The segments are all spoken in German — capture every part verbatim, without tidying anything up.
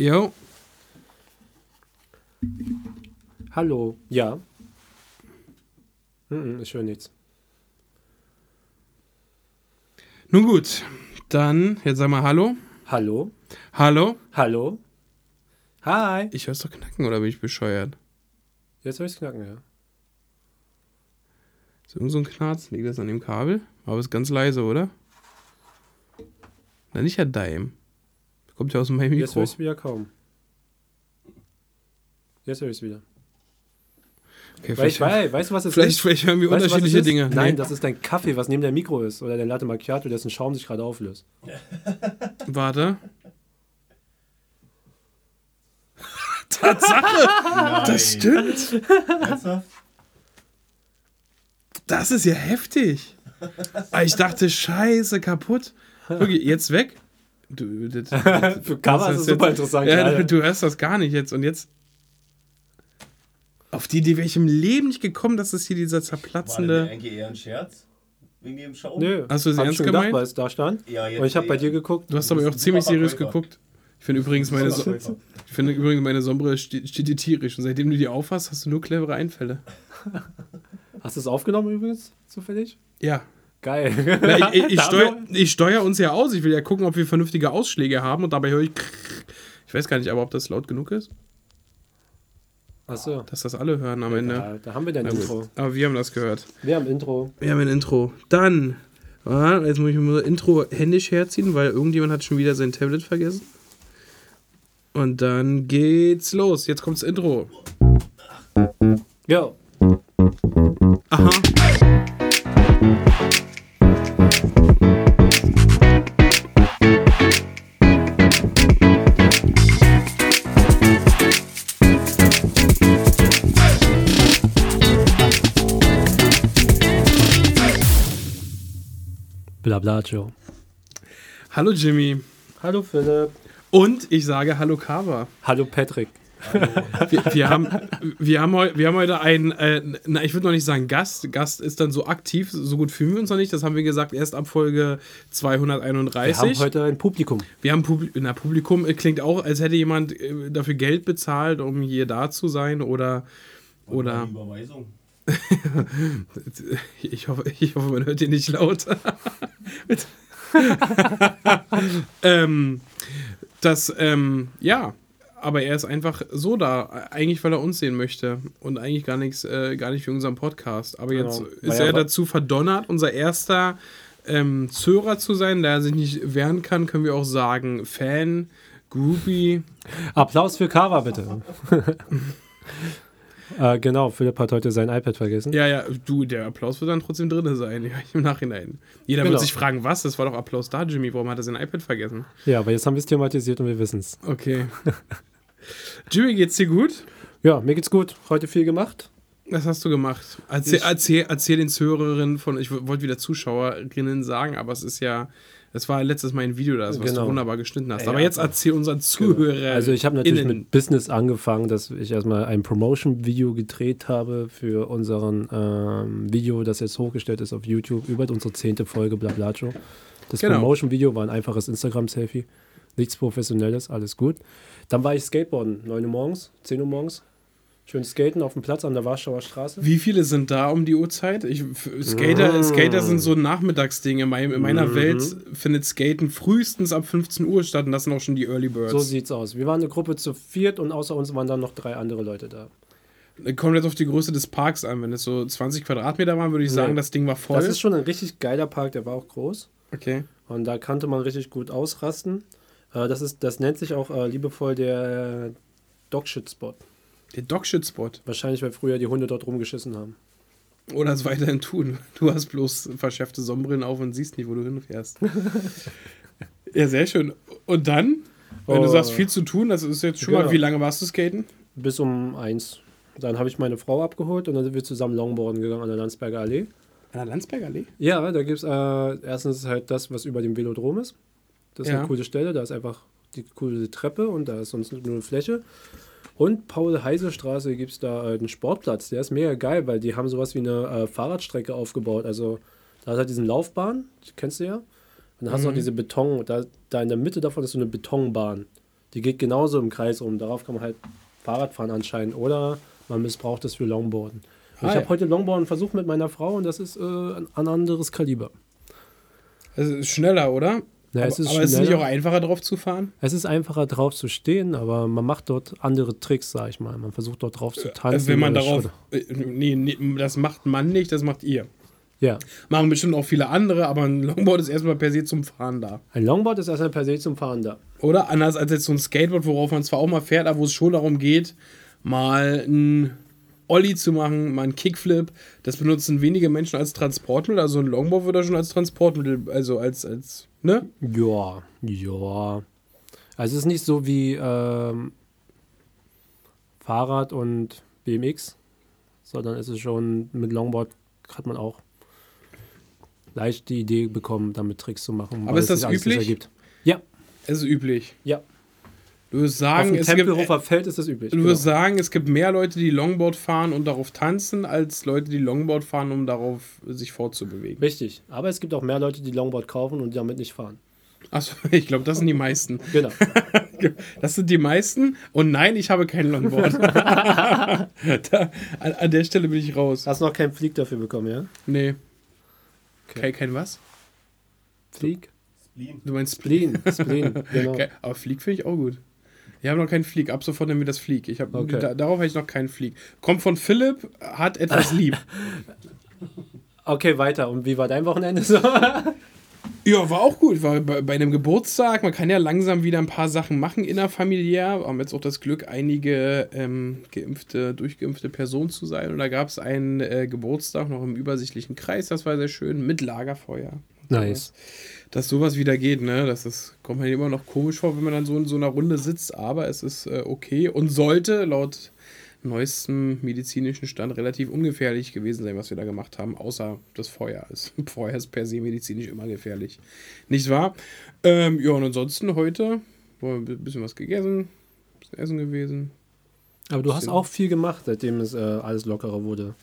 Jo. Hallo. Ja. Mhm, ich höre nichts. Nun gut, dann jetzt sag mal Hallo. Hallo. Hallo. Hallo. Hi. Ich höre es doch knacken, oder bin ich bescheuert? Jetzt höre ich es knacken, ja. Ist irgend so ein Knarz, liegt das an dem Kabel? Aber ist ganz leise, oder? Na, nicht ja Daim. Kommt ja aus meinem Mikro. Jetzt höre ich es wieder kaum. Jetzt höre ich es wieder. Okay, Weil ich weiß, weißt du, was es vielleicht, ist? Vielleicht hören wir weißt unterschiedliche Dinge. Nein, Nein, das ist dein Kaffee, was neben deinem Mikro ist. Oder dein Latte Macchiato, dessen Schaum sich gerade auflöst. Warte. Tatsache! Nein. Das stimmt! Das ist ja heftig. Ich dachte, scheiße, kaputt. Wirklich, jetzt weg? Du, das, das, Für Cover ist das super jetzt, interessant. Ja, du hörst das gar nicht jetzt. Und jetzt... Auf die Idee wäre ich im Leben nicht gekommen, dass das hier dieser zerplatzende... War denn eigentlich eher ein Scherz? Wegen dem Schaum? Nö. Hast du es ernst gedacht, gemeint? Weil es da stand. Ja, jetzt und ich habe bei dir geguckt. Du hast aber auch ziemlich seriös geguckt. Ich finde übrigens, so- find übrigens, meine Sombre steht, steht dir tierisch. Und seitdem du die aufhast, hast du nur clevere Einfälle. Hast du es aufgenommen übrigens, zufällig? Ja. Geil. Na, ich ich steuere steuer uns ja aus. Ich will ja gucken, ob wir vernünftige Ausschläge haben. Und dabei höre ich... Krrr. Ich weiß gar nicht, aber ob das laut genug ist. Achso. Dass das alle hören am Ende. Ja, da haben wir dann ein Intro. Aber wir haben das gehört. Wir haben ein Intro. Wir haben ein Intro. Dann, ah, jetzt muss ich mir das Intro händisch herziehen, weil irgendjemand hat schon wieder sein Tablet vergessen. Und dann geht's los. Jetzt kommt's Intro. Jo. Aha. Blabla, Joe. Hallo Jimmy. Hallo Philipp. Und ich sage Hallo Kava. Hallo Patrick. Hallo. Wir, wir, haben, wir, haben, wir haben heute einen, äh, na, ich würde noch nicht sagen Gast. Gast ist dann so aktiv, so gut fühlen wir uns noch nicht. Das haben wir gesagt, erst ab Folge zweihunderteinunddreißig. Wir haben heute ein Publikum. Wir haben Publi- na, Publikum, klingt auch, als hätte jemand äh, dafür Geld bezahlt, um hier da zu sein oder... oder Überweisung. Ich hoffe, ich hoffe, man hört ihn nicht laut. ähm, das, ähm, ja, aber er ist einfach so da, eigentlich weil er uns sehen möchte und eigentlich gar nichts, äh, gar nicht für unseren Podcast. Aber jetzt genau. ist ja, er dazu verdonnert, unser erster ähm, Zörer zu sein, da er sich nicht wehren kann, können wir auch sagen, Fan, Groupie. Applaus für Kava, bitte. Äh, genau, Philipp hat heute sein iPad vergessen. Ja, ja, du, der Applaus wird dann trotzdem drin sein, im Nachhinein. Jeder genau. wird sich fragen, was, das war doch Applaus da, Jimmy, warum hat er sein iPad vergessen? Ja, aber jetzt haben wir es thematisiert und wir wissen es. Okay. Jimmy, geht's dir gut? Ja, mir geht's gut. Heute viel gemacht. Was hast du gemacht? Erzähl, ich, erzähl, erzähl den Zuhörerinnen von, ich wollte wieder Zuschauerinnen sagen, aber es ist ja... Das war letztes Mal ein Video, das, was genau. du wunderbar geschnitten hast. Ja, aber jetzt erzähl unseren Zuhörern. Genau. Also ich habe natürlich innen. mit Business angefangen, dass ich erstmal ein Promotion-Video gedreht habe für unseren ähm, Video, das jetzt hochgestellt ist auf YouTube, über unsere zehnte Folge Blablacho. Das genau. Promotion-Video war ein einfaches Instagram-Selfie. Nichts Professionelles, alles gut. Dann war ich Skateboarden, neun Uhr morgens, zehn Uhr morgens. Schön skaten auf dem Platz an der Warschauer Straße. Wie viele sind da um die Uhrzeit? Ich, Skater, mm. Skater sind so ein Nachmittagsding. In, meinem, in meiner mm-hmm. Welt findet Skaten frühestens ab fünfzehn Uhr statt und das sind auch schon die Early Birds. So sieht's aus. Wir waren eine Gruppe zu viert und außer uns waren dann noch drei andere Leute da. Kommt jetzt auf die Größe des Parks an. Wenn es so zwanzig Quadratmeter waren, würde ich sagen, ja. das Ding war voll. Das ist schon ein richtig geiler Park, der war auch groß. Okay. Und da konnte man richtig gut ausrasten. Das, ist, das nennt sich auch liebevoll der Dogshit-Spot. Der Dogshit-Spot. Wahrscheinlich, weil früher die Hunde dort rumgeschissen haben. Oder es weiterhin tun. Du hast bloß verschärfte Sonnenbrillen auf und siehst nicht, wo du hinfährst. Ja, sehr schön. Und dann, wenn oh. du sagst, viel zu tun, das ist jetzt schon genau. mal, wie lange warst du skaten? Bis um eins. Dann habe ich meine Frau abgeholt und dann sind wir zusammen longboarden gegangen an der Landsberger Allee. An der Landsberger Allee? Ja, da gibt es äh, erstens halt das, was über dem Velodrom ist. Das ist ja. eine coole Stelle, da ist einfach die coole Treppe und da ist sonst nur eine Fläche. Und Paul-Heise-Straße gibt es da einen Sportplatz, der ist mega geil, weil die haben sowas wie eine äh, Fahrradstrecke aufgebaut. Also da hat halt diesen Laufbahn, die kennst du ja. Und dann mhm. hast du auch diese Beton, da, da in der Mitte davon ist so eine Betonbahn. Die geht genauso im Kreis rum. Darauf kann man halt Fahrrad fahren anscheinend. Oder man missbraucht es für Longboarden. Ah, ich ja. habe heute Longboarden versucht mit meiner Frau und das ist äh, ein anderes Kaliber. Es ist schneller, oder? Ja, aber es ist, aber schneller. Ist es nicht auch einfacher drauf zu fahren? Es ist einfacher drauf zu stehen, aber man macht dort andere Tricks, sag ich mal. Man versucht dort drauf zu tanzen. Also wenn man darauf, äh, nee, nee, das macht man nicht, das macht ihr. Ja. Machen bestimmt auch viele andere, aber ein Longboard ist erstmal per se zum Fahren da. Ein Longboard ist erstmal per se zum Fahren da. Oder anders als jetzt so ein Skateboard, worauf man zwar auch mal fährt, aber wo es schon darum geht, mal ein Ollie zu machen, mal einen Kickflip. Das benutzen wenige Menschen als Transportmittel. Also ein Longboard wird da schon als Transportmittel, also als, als, ne? Ja, ja. Also es ist nicht so wie ähm, Fahrrad und B M X, sondern es ist schon, mit Longboard hat man auch leicht die Idee bekommen, damit Tricks zu machen. Aber ist das üblich? Ja. Es ist üblich? Ja. Du würdest sagen, es gibt, Feld ist das üblich. Du würdest genau. sagen, es gibt mehr Leute, die Longboard fahren und darauf tanzen, als Leute, die Longboard fahren, um darauf sich fortzubewegen. Richtig. Aber es gibt auch mehr Leute, die Longboard kaufen und damit nicht fahren. Achso, ich glaube, das sind die meisten. Genau. Das sind die meisten. Und nein, ich habe kein Longboard. da, an, an der Stelle bin ich raus. Hast du noch keinen Flieg dafür bekommen, ja? Nee. Okay. Kein was? Flieg? Spleen. Du meinst Spleen. Spleen, genau. Okay. Aber Flieg finde ich auch gut. Wir haben noch keinen Flieg. Ab sofort nennen wir das Flieg. Ich hab, okay. da, darauf habe ich noch keinen Flieg. Kommt von Philipp, hat etwas lieb. Okay, weiter. Und wie war dein Wochenende so? Ja, war auch gut. War bei, bei einem Geburtstag. Man kann ja langsam wieder ein paar Sachen machen innerfamiliär. Wir haben jetzt auch das Glück, einige ähm, geimpfte, durchgeimpfte Personen zu sein. Und da gab es einen äh, Geburtstag noch im übersichtlichen Kreis. Das war sehr schön. Mit Lagerfeuer. Nice. Dass sowas wieder geht, ne? Das ist, kommt mir immer noch komisch vor, wenn man dann so in so einer Runde sitzt, aber es ist äh, okay und sollte laut neuestem medizinischen Stand relativ ungefährlich gewesen sein, was wir da gemacht haben, außer das Feuer. Das Feuer ist per se medizinisch immer gefährlich. Nicht wahr? Ähm, ja, und ansonsten heute haben wir ein bisschen was gegessen, ein bisschen Essen gewesen. Aber du hast auch viel gemacht, seitdem es äh, alles lockerer wurde.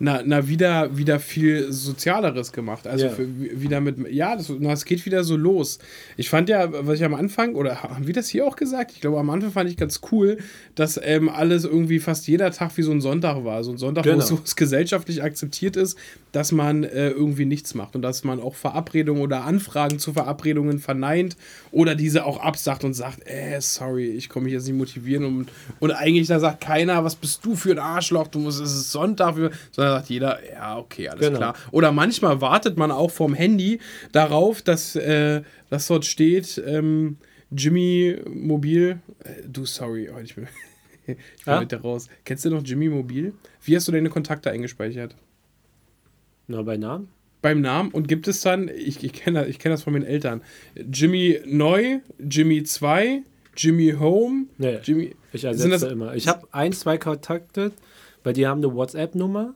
Na, na wieder, wieder viel Sozialeres gemacht. Also yeah. für, wieder mit, ja, das, na, es geht wieder so los. Ich fand ja, was ich am Anfang, oder haben wir das hier auch gesagt? Ich glaube, am Anfang fand ich ganz cool, dass ähm, alles irgendwie fast jeder Tag wie so ein Sonntag war. So ein Sonntag, genau. wo es gesellschaftlich akzeptiert ist, dass man äh, irgendwie nichts macht und dass man auch Verabredungen oder Anfragen zu Verabredungen verneint oder diese auch absagt und sagt, äh, sorry, ich komme mich jetzt nicht motivieren. Und, und eigentlich da sagt keiner, was bist du für ein Arschloch? Du musst, es ist Sonntag, sondern da sagt jeder, ja, okay, alles genau. klar. Oder manchmal wartet man auch vom Handy darauf, dass, äh, dass dort steht, ähm, Jimmy Mobil, äh, du, sorry, oh, ich bin, ich bin ah? heute raus. Kennst du noch Jimmy Mobil? Wie hast du deine Kontakte eingespeichert? Na, bei Namen? Beim Namen. Und gibt es dann, ich, ich kenne das, kenn das von meinen Eltern, Jimmy Neu, Jimmy zwei, Jimmy Home, nee, Jimmy... Ich ersetze das, immer. Ich habe ein, zwei Kontakte, weil die haben eine WhatsApp-Nummer.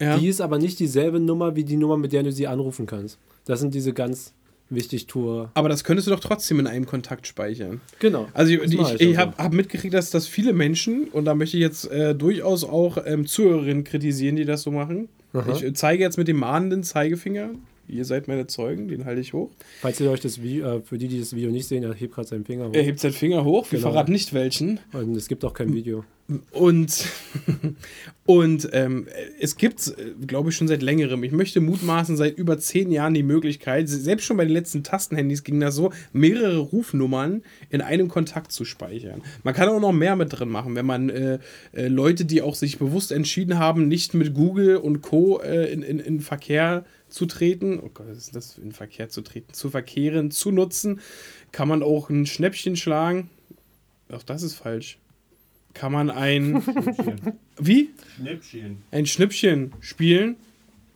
Ja. Die ist aber nicht dieselbe Nummer wie die Nummer, mit der du sie anrufen kannst. Das sind diese ganz wichtig Tour. Aber das könntest du doch trotzdem in einem Kontakt speichern. Genau. Also ich, ich, ich, ich habe hab mitgekriegt, dass das viele Menschen, und da möchte ich jetzt äh, durchaus auch ähm, Zuhörerinnen kritisieren, die das so machen. Aha. Ich äh, zeige jetzt mit dem mahnenden Zeigefinger. Ihr seid meine Zeugen, den halte ich hoch. Falls ihr euch das Video, äh, für die, die das Video nicht sehen, er hebt gerade seinen Finger hoch. Er hebt seinen Finger hoch, wir genau. verraten nicht welchen. Und es gibt auch kein Video. Und, und ähm, es gibt, glaube ich, schon seit längerem, ich möchte mutmaßen, seit über zehn Jahren die Möglichkeit, selbst schon bei den letzten Tastenhandys ging das so, mehrere Rufnummern in einem Kontakt zu speichern. Man kann auch noch mehr mit drin machen, wenn man äh, äh, Leute, die auch sich bewusst entschieden haben, nicht mit Google und Co. Äh, in, in, in Verkehr zu treten, oh Gott, was ist das, in Verkehr zu treten, zu verkehren, zu nutzen, kann man auch ein Schnäppchen schlagen. Auch das ist falsch. Kann man ein... Schnippchen. Wie? Schnippchen. Ein Schnippchen spielen,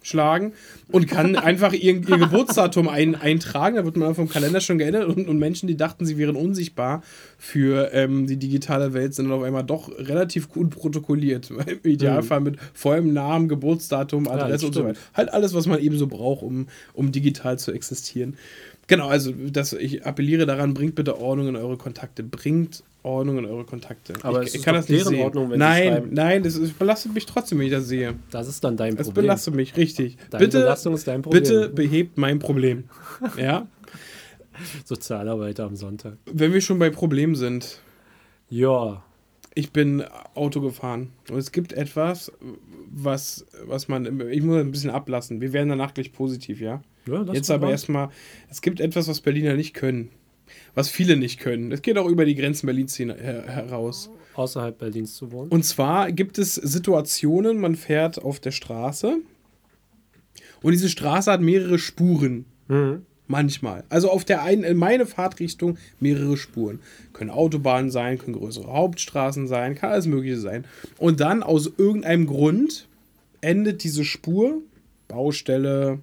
schlagen und kann einfach ihr, ihr Geburtsdatum ein, eintragen. Da wird man vom Kalender schon geändert und, und Menschen, die dachten, sie wären unsichtbar für ähm, die digitale Welt, sind dann auf einmal doch relativ gut protokolliert. Im Idealfall mit vollem Namen, Geburtsdatum, Adresse ja, und so weiter. Halt alles, was man eben so braucht, um, um digital zu existieren. Genau, also das, ich appelliere daran, bringt bitte Ordnung in eure Kontakte. Bringt Ordnung in eure Kontakte. Aber ich, es ich kann das nicht sehen. Ordnung, wenn nein, nein, das ist, belastet mich trotzdem, wenn ich das sehe. Das ist dann dein Problem. Das belastet mich, richtig. Deine bitte, Belastung ist dein Problem. Bitte behebt mein Problem. Ja. Sozialarbeiter am Sonntag. Wenn wir schon bei Problemen sind. Ja. Ich bin Auto gefahren. Und es gibt etwas, was, was man... Ich muss ein bisschen ablassen. Wir werden danach gleich positiv, ja? Ja, das Jetzt aber erstmal... Es gibt etwas, was Berliner nicht können. Was viele nicht können. Es geht auch über die Grenzen Berlins her- heraus. Außerhalb Berlins zu wohnen. Und zwar gibt es Situationen, man fährt auf der Straße und diese Straße hat mehrere Spuren. Mhm. Manchmal. Also auf der einen, in meine Fahrtrichtung mehrere Spuren. Können Autobahnen sein, können größere Hauptstraßen sein, kann alles Mögliche sein. Und dann aus irgendeinem Grund endet diese Spur, Baustelle,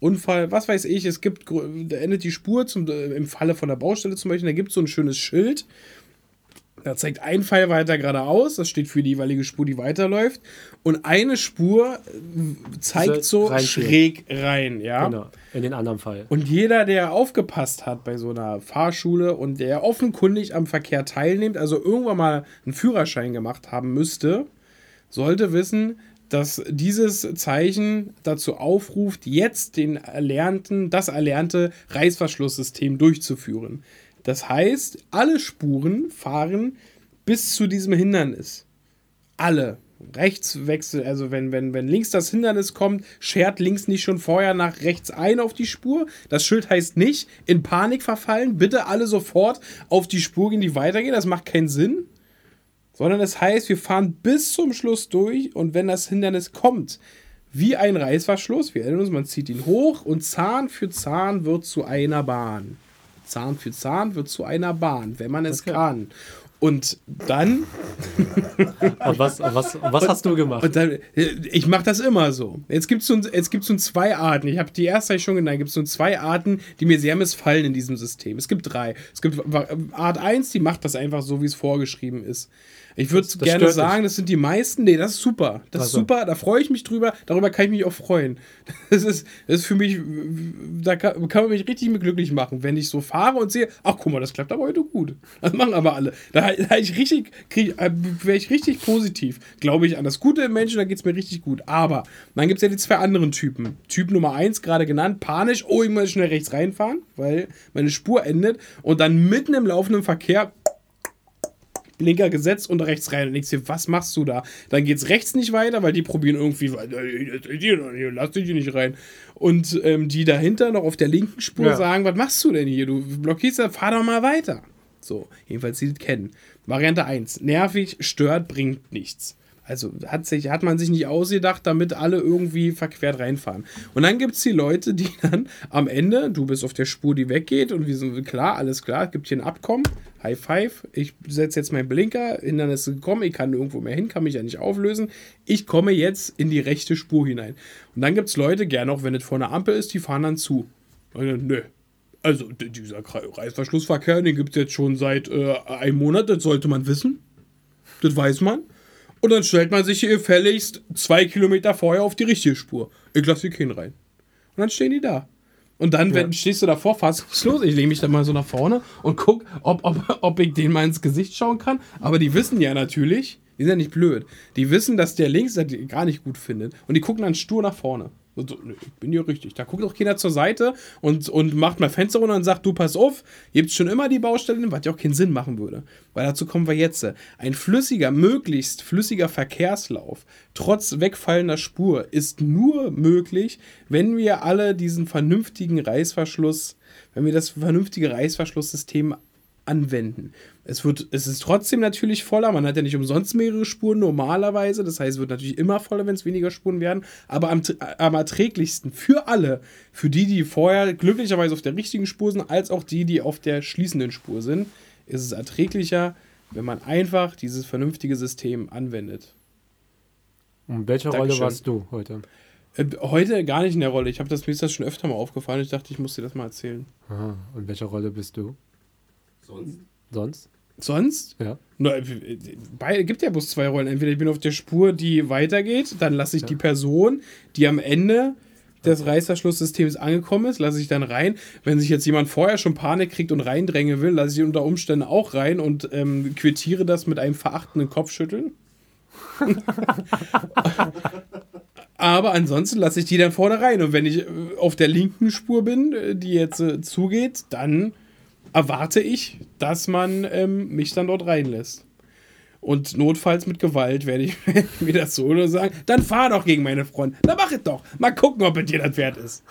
Unfall, was weiß ich, es gibt, da endet die Spur zum, im Falle von der Baustelle zum Beispiel, da gibt es so ein schönes Schild, da zeigt ein Pfeil weiter geradeaus, das steht für die jeweilige Spur, die weiterläuft, und eine Spur zeigt so rein schräg gehen. rein, ja. Genau, in den anderen Fall. Und jeder, der aufgepasst hat bei so einer Fahrschule und der offenkundig am Verkehr teilnimmt, also irgendwann mal einen Führerschein gemacht haben müsste, sollte wissen, dass dieses Zeichen dazu aufruft, jetzt den erlernten, das erlernte Reißverschlusssystem durchzuführen. Das heißt, alle Spuren fahren bis zu diesem Hindernis. Alle. Rechtswechsel, also wenn, wenn, wenn links das Hindernis kommt, schert links nicht schon vorher nach rechts ein auf die Spur. Das Schild heißt nicht, in Panik verfallen, bitte alle sofort auf die Spur gehen, die weitergehen, das macht keinen Sinn. Sondern das heißt, wir fahren bis zum Schluss durch und wenn das Hindernis kommt, wie ein Reißverschluss, wir erinnern uns, man zieht ihn hoch und Zahn für Zahn wird zu einer Bahn. Zahn für Zahn wird zu einer Bahn, wenn man es okay. kann. Und dann... und was, was, was hast du gemacht? Und dann, ich mache das immer so. Jetzt gibt es so, so zwei Arten. Ich habe die erste schon genannt. Es gibt so zwei Arten, die mir sehr missfallen in diesem System. Es gibt drei. Es gibt Art eins, die macht das einfach so, wie es vorgeschrieben ist. Ich würde gerne sagen, das sind die meisten. Nee, das ist super. Das also. ist super, da freue ich mich drüber. Darüber kann ich mich auch freuen. Das ist, das ist für mich, da kann, kann man mich richtig mit glücklich machen, wenn ich so fahre und sehe, ach guck mal, das klappt aber heute gut. Das machen aber alle. Da, da ich richtig, wäre ich richtig positiv. Glaube ich an das Gute im Menschen, da geht es mir richtig gut. Aber dann gibt es ja die zwei anderen Typen. Typ Nummer eins, gerade genannt, panisch. Oh, ich muss schnell rechts reinfahren, weil meine Spur endet. Und dann mitten im laufenden Verkehr... Linker gesetzt und rechts rein. Und denkst dir, was machst du da? Dann geht's rechts nicht weiter, weil die probieren irgendwie, lass dich hier nicht rein. Und ähm, die dahinter noch auf der linken Spur ja. sagen, was machst du denn hier? Du blockierst da, fahr doch mal weiter. So, jedenfalls die das kennen. Variante eins. Nervig, stört, bringt nichts. Also hat, sich, hat man sich nicht ausgedacht, damit alle irgendwie verquert reinfahren. Und dann gibt es die Leute, die dann am Ende, du bist auf der Spur, die weggeht und wir sind klar, alles klar, es gibt hier ein Abkommen, High Five, ich setze jetzt meinen Blinker, Hindernisse gekommen, ich kann irgendwo mehr hin, kann mich ja nicht auflösen, ich komme jetzt in die rechte Spur hinein. Und dann gibt es Leute, gerne auch, wenn es vor einer Ampel ist, die fahren dann zu. Und dann, nö. Also dieser Reißverschlussverkehr, den gibt es jetzt schon seit äh, einem Monat, das sollte man wissen, das weiß man. Und dann stellt man sich hier gefälligst zwei Kilometer vorher auf die richtige Spur. Ich lasse die keinen rein. Und dann stehen die da. Und dann ja. wenn, stehst du davor, fassungslos. Ich lege mich dann mal so nach vorne und guck, ob, ob, ob ich denen mal ins Gesicht schauen kann. Aber die wissen ja natürlich, die sind ja nicht blöd. Die wissen, dass der links das gar nicht gut findet. Und die gucken dann stur nach vorne. Und so, nee, ich bin hier richtig. Da guckt auch keiner zur Seite und, und macht mal Fenster runter und sagt, du pass auf, gibt's schon immer die Baustellen, was ja auch keinen Sinn machen würde. Weil dazu kommen wir jetzt. Ein flüssiger, möglichst flüssiger Verkehrslauf, trotz wegfallender Spur, ist nur möglich, wenn wir alle diesen vernünftigen Reißverschluss, wenn wir das vernünftige Reißverschlusssystem anwenden. Es wird, es ist trotzdem natürlich voller, man hat ja nicht umsonst mehrere Spuren normalerweise, das heißt, es wird natürlich immer voller, wenn es weniger Spuren werden, aber am, am erträglichsten für alle, für die, die vorher glücklicherweise auf der richtigen Spur sind, als auch die, die auf der schließenden Spur sind, ist es erträglicher, wenn man einfach dieses vernünftige System anwendet. In welcher Dankeschön. Rolle warst du heute? Äh, heute gar nicht in der Rolle, ich habe das mir das schon öfter mal aufgefallen, ich dachte, ich muss dir das mal erzählen. Aha. Und in welcher Rolle bist du? Sonst? Sonst? Sonst? Ja. Na, bei, gibt ja bloß zwei Rollen. Entweder ich bin auf der Spur, die weitergeht, dann lasse ich ja. die Person, die am Ende des Reißverschlusssystems angekommen ist, lasse ich dann rein. Wenn sich jetzt jemand vorher schon Panik kriegt und reindrängen will, lasse ich ihn unter Umständen auch rein und ähm, quittiere das mit einem verachtenden Kopfschütteln. Aber ansonsten lasse ich die dann vorne rein. Und wenn ich auf der linken Spur bin, die jetzt äh, zugeht, dann erwarte ich, dass man ähm, mich dann dort reinlässt. Und notfalls mit Gewalt werde ich mir das so oder sagen, dann fahr doch gegen meine Front. Na mach es doch. Mal gucken, ob es dir das wert ist.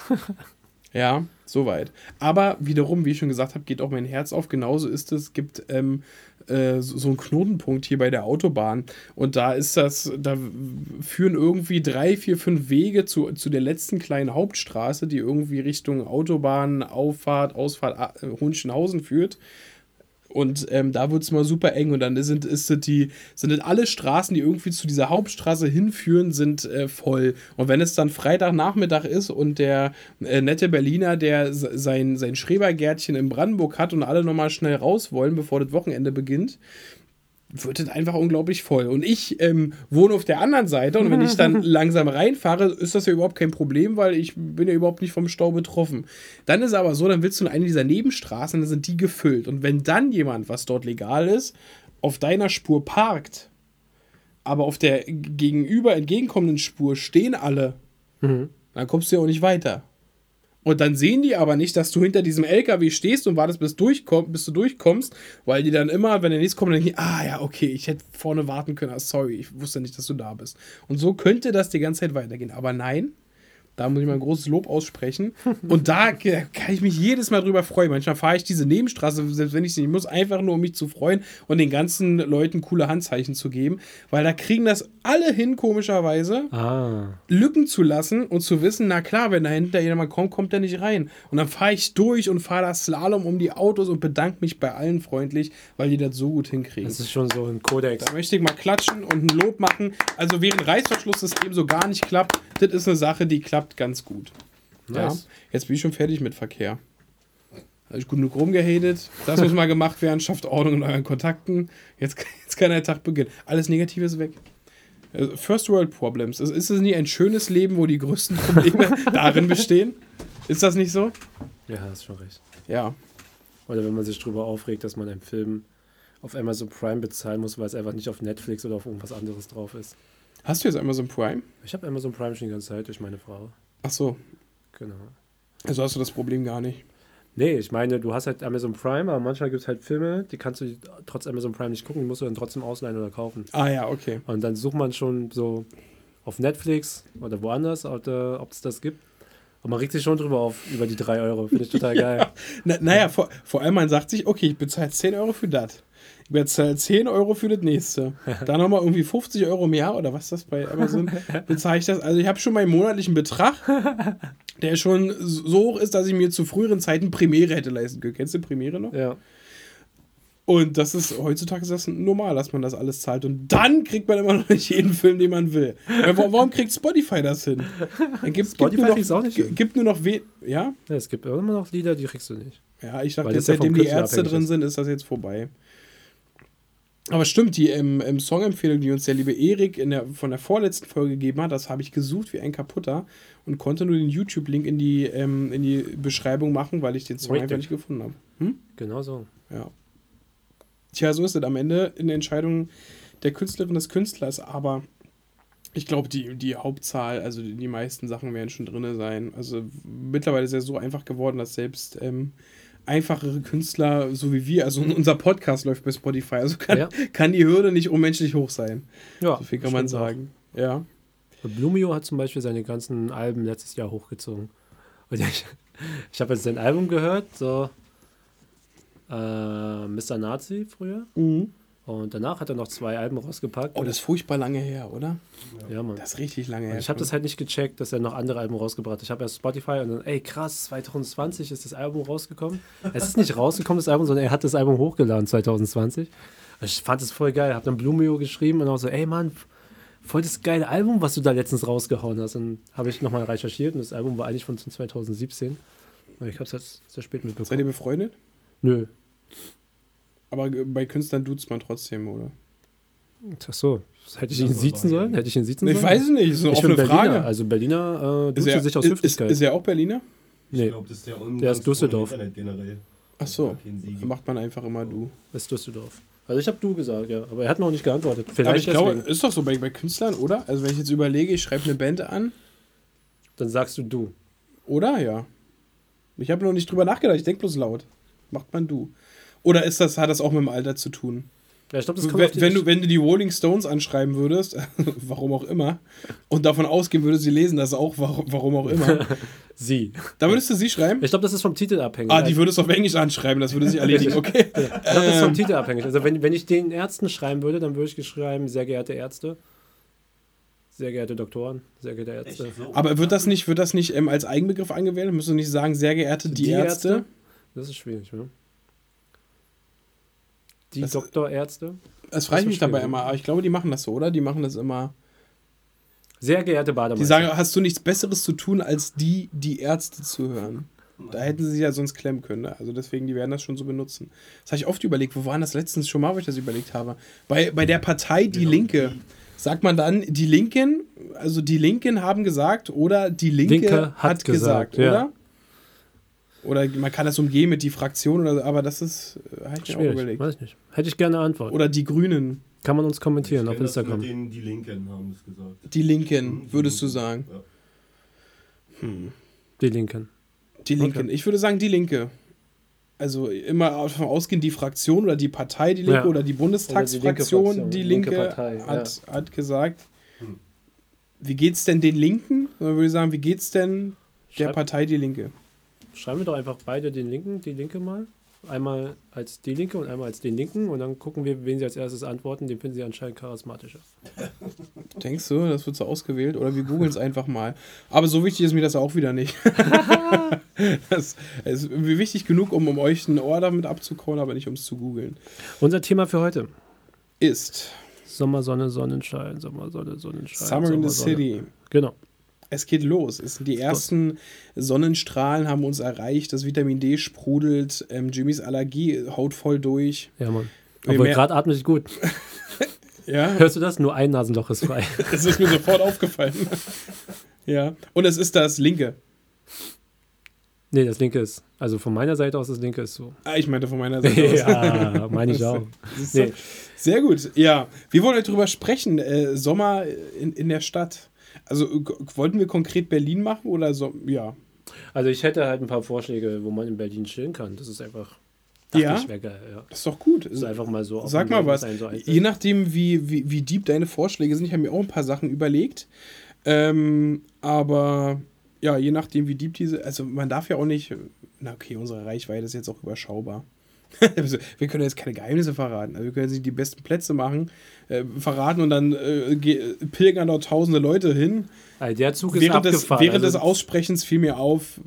Ja, soweit. Aber wiederum, wie ich schon gesagt habe, geht auch mein Herz auf. Genauso ist es, gibt ähm, äh, so, so einen Knotenpunkt hier bei der Autobahn. Und da ist das, da führen irgendwie drei, vier, fünf Wege zu, zu der letzten kleinen Hauptstraße, die irgendwie Richtung Autobahn, Auffahrt, Ausfahrt, äh, Hohenschönhausen führt. Und ähm, da wird es mal super eng. Und dann sind, ist die, sind alle Straßen, die irgendwie zu dieser Hauptstraße hinführen, sind äh, voll. Und wenn es dann Freitagnachmittag ist und der äh, nette Berliner, der sein, sein Schrebergärtchen in Brandenburg hat und alle nochmal schnell raus wollen, bevor das Wochenende beginnt, wird es einfach unglaublich voll. Und ich ähm, wohne auf der anderen Seite und wenn ich dann langsam reinfahre, ist das ja überhaupt kein Problem, weil ich bin ja überhaupt nicht vom Stau betroffen. Dann ist es aber so, dann willst du in eine dieser Nebenstraßen, dann sind die gefüllt. Und wenn dann jemand, was dort legal ist, auf deiner Spur parkt, aber auf der gegenüber entgegenkommenden Spur stehen alle, mhm. dann kommst du ja auch nicht weiter. Und dann sehen die aber nicht, dass du hinter diesem L K W stehst und wartest, bis, durchkomm, bis du durchkommst, weil die dann immer, wenn der nächste kommt, dann denken, ah ja, okay, ich hätte vorne warten können, ah, sorry, ich wusste nicht, dass du da bist. Und so könnte das die ganze Zeit weitergehen. Aber nein, da muss ich mal ein großes Lob aussprechen. Und da kann ich mich jedes Mal drüber freuen. Manchmal fahre ich diese Nebenstraße, selbst wenn ich sie nicht muss, einfach nur, um mich zu freuen und den ganzen Leuten coole Handzeichen zu geben. Weil da kriegen das alle hin, komischerweise, ah. Lücken zu lassen und zu wissen, na klar, wenn da hinter jemand kommt, kommt der nicht rein. Und dann fahre ich durch und fahre das Slalom um die Autos und bedanke mich bei allen freundlich, weil die das so gut hinkriegen. Das ist schon so ein Kodex. Da möchte ich mal klatschen und ein Lob machen. Also während Reißverschlusssystem so gar nicht klappt, das ist eine Sache, die klappt ganz gut. Nice. Ja, jetzt bin ich schon fertig mit Verkehr. Habe ich gut genug rumgehatet. Das muss mal gemacht werden. Schafft Ordnung in euren Kontakten. Jetzt, jetzt kann der Tag beginnen. Alles Negative ist weg. First World Problems. Ist, ist es nie ein schönes Leben, wo die größten Probleme darin bestehen? Ist das nicht so? Ja, hast schon recht. Ja. Oder wenn man sich drüber aufregt, dass man einen Film auf Amazon Prime bezahlen muss, weil es einfach nicht auf Netflix oder auf irgendwas anderes drauf ist. Hast du jetzt Amazon Prime? Ich habe Amazon Prime schon die ganze Zeit durch meine Frau. Ach so. Genau. Also hast du das Problem gar nicht? Nee, ich meine, du hast halt Amazon Prime, aber manchmal gibt es halt Filme, die kannst du trotz Amazon Prime nicht gucken, die musst du dann trotzdem ausleihen oder kaufen. Ah ja, okay. Und dann sucht man schon so auf Netflix oder woanders, ob es das gibt. Und man regt sich schon drüber auf, über die drei Euro. Finde ich total geil. Ja. Na, naja, vor, vor allem man sagt sich, okay, ich bezahle zehn Euro für das. Ich bezahle zehn Euro für das nächste. Da nochmal irgendwie fünfzig Euro mehr oder was das bei Amazon bezahle ich das. Also ich habe schon meinen monatlichen Betrag, der schon so hoch ist, dass ich mir zu früheren Zeiten Premiere hätte leisten können. Kennst du Premiere noch? Ja. Und das ist, heutzutage ist das normal, dass man das alles zahlt. Und dann kriegt man immer noch nicht jeden Film, den man will. Warum kriegt Spotify das hin? Dann gibt, Spotify gibt es auch nicht. Gibt, gibt nur noch we- ja? ja? Es gibt immer noch Lieder, die kriegst du nicht. Ja, ich dachte, jetzt, ja seitdem die Ärzte drin ist. sind, ist das jetzt vorbei. Aber stimmt, die ähm, ähm, Songempfehlung, die uns der liebe Erik in der, von der vorletzten Folge gegeben hat, das habe ich gesucht wie ein Kaputter und konnte nur den YouTube-Link in die, ähm, in die Beschreibung machen, weil ich den Song einfach nicht gefunden habe. Hm? Genau so. Ja. Tja, so ist es am Ende in der Entscheidung der Künstlerin des Künstlers, aber ich glaube, die, die Hauptzahl, also die, die meisten Sachen werden schon drin sein. Also mittlerweile ist ja so einfach geworden, dass selbst ähm, einfachere Künstler, so wie wir, also unser Podcast läuft bei Spotify, also kann, ja. kann die Hürde nicht unmenschlich hoch sein. Ja, so viel kann man sagen. Ja. Blumio hat zum Beispiel seine ganzen Alben letztes Jahr hochgezogen. Und ich ich habe jetzt sein Album gehört, so äh, Mister Nazi früher. Mhm. Und danach hat er noch zwei Alben rausgepackt. Oh, das ist furchtbar lange her, oder? Ja, Mann. Das ist richtig lange her. Und ich habe das halt nicht gecheckt, dass er noch andere Alben rausgebracht hat. Ich habe erst Spotify und dann, ey krass, zwanzig zwanzig ist das Album rausgekommen. Es ist nicht rausgekommen, das Album, sondern er hat das Album hochgeladen zwanzig zwanzig. Ich fand es voll geil. Habe dann Blumio geschrieben und auch so, ey Mann, voll das geile Album, was du da letztens rausgehauen hast. Dann habe ich nochmal recherchiert und das Album war eigentlich von zwanzig siebzehn. Und ich habe es jetzt sehr spät mitbekommen. Seid ihr befreundet? Nö. Aber bei Künstlern duzt man trotzdem, oder? Ach so, hätte ich ihn siezen sollen? Hätte ich ihn siezen sollen? Ich weiß nicht, so offene Frage. Also Berliner äh, duzt sich aus Höflichkeit. Ist, ist er auch Berliner? Nee. Ich glaube, das ist der, der ist Düsseldorf. Internet generell. Ach so, macht man einfach immer du. Das ist Düsseldorf. Also ich habe du gesagt, ja. Aber er hat noch nicht geantwortet. Vielleicht aber ich deswegen. Glaube, ist doch so bei, bei Künstlern, oder? Also wenn ich jetzt überlege, ich schreibe eine Band an. Dann sagst du du. Oder? Ja. Ich habe noch nicht drüber nachgedacht, ich denke bloß laut. Macht man du. Oder ist das, hat das auch mit dem Alter zu tun? Ja, ich glaub, das kommt wenn, wenn, du, wenn du die Rolling Stones anschreiben würdest, warum auch immer, und davon ausgehen würdest, sie lesen das auch, warum, warum auch immer. Sie. Da würdest du sie schreiben? Ich glaube, das ist vom Titel abhängig. Ah, die würdest du auf Englisch anschreiben, das würde sich erledigen, okay. Ja. Ich glaube, das ist vom Titel abhängig. Also wenn, wenn ich den Ärzten schreiben würde, dann würde ich schreiben, sehr geehrte Ärzte, sehr geehrte Doktoren, sehr geehrte Ärzte. Echt? Aber wird das nicht, wird das nicht ähm, als Eigenbegriff angewählt? Müsstest du nicht sagen, sehr geehrte die, die Ärzte? Ärzte? Das ist schwierig, ne? Die das, Doktorärzte? Das frage ich mich dabei immer, aber ich glaube, die machen das so, oder? Die machen das immer. Sehr geehrte Bademeister. Die sagen, hast du nichts Besseres zu tun, als die, die Ärzte zu hören? Da hätten sie sich ja sonst klemmen können. Ne? Also deswegen, die werden das schon so benutzen. Das habe ich oft überlegt. Wo waren das letztens schon mal, wo ich das überlegt habe? Bei, bei der Partei Die genau. Linke. Sagt man dann, die Linken, also die Linken haben gesagt, oder die Linke, Linke hat, hat gesagt, gesagt ja. oder? Oder man kann das umgehen mit die Fraktion, oder so, aber das ist, habe ich mir auch überlegt. Weiß ich nicht. Hätte ich gerne eine Antwort. Oder die Grünen. Kann man uns kommentieren auf Instagram. Denen, die Linken haben das gesagt. Die Linken, mhm, würdest du sagen. Ja. Hm. Die Linken. Die Linken. Okay. Ich würde sagen, die Linke. Also immer davon ausgehen, die Fraktion oder die Partei, die Linke, ja. oder die Bundestagsfraktion, oder die, die Linke, Linke Partei, hat, ja. hat gesagt. Hm. Wie geht's denn den Linken? Dann würde ich sagen, wie geht's denn der Schreib. Partei Die Linke? Schreiben wir doch einfach beide den Linken, die Linke mal. Einmal als die Linke und einmal als den Linken. Und dann gucken wir, wen sie als erstes antworten. Den finden sie anscheinend charismatischer. Denkst du, das wird so ausgewählt? Oder wir googeln es einfach mal. Aber so wichtig ist mir das auch wieder nicht. Das ist wichtig genug, um, um euch ein Ohr damit abzukauen, aber nicht, um es zu googeln. Unser Thema für heute ist Sommer, Sonne, Sonnenschein. Sommer, Sonne, Sonnenschein. Summer Sommer, in the Sonne. City. Genau. Es geht los. Es, die ersten Sonnenstrahlen haben uns erreicht. Das Vitamin D sprudelt. Ähm, Jimmys Allergie haut voll durch. Ja, Mann. Aber gerade atme ich gut. Ja. Hörst du das? Nur ein Nasenloch ist frei. Das ist mir sofort aufgefallen. Ja. Und es ist das linke. Nee, das linke ist. Also von meiner Seite aus, das linke ist so. Ah, ich meinte von meiner Seite aus. Ja, meine ich auch. So. Nee. Sehr gut. Ja. Wir wollen heute drüber sprechen. Äh, Sommer in, in der Stadt. Also wollten wir konkret Berlin machen oder so? Ja. Also ich hätte halt ein paar Vorschläge, wo man in Berlin chillen kann. Das ist einfach. Ja. Ich, geil, ja. Das ist doch gut. Das ist einfach mal so. Sag mal was. So je nachdem, wie, wie, wie deep deine Vorschläge sind, ich habe mir auch ein paar Sachen überlegt. Ähm, aber ja, je nachdem, wie deep diese. Also man darf ja auch nicht. Na okay, unsere Reichweite ist jetzt auch überschaubar. Wir können jetzt keine Geheimnisse verraten. Also wir können jetzt nicht die besten Plätze machen, äh, verraten und dann äh, ge- pilgern dort tausende Leute hin. Also der Zug ist während abgefahren. Des, während also des Aussprechens fiel mir auf,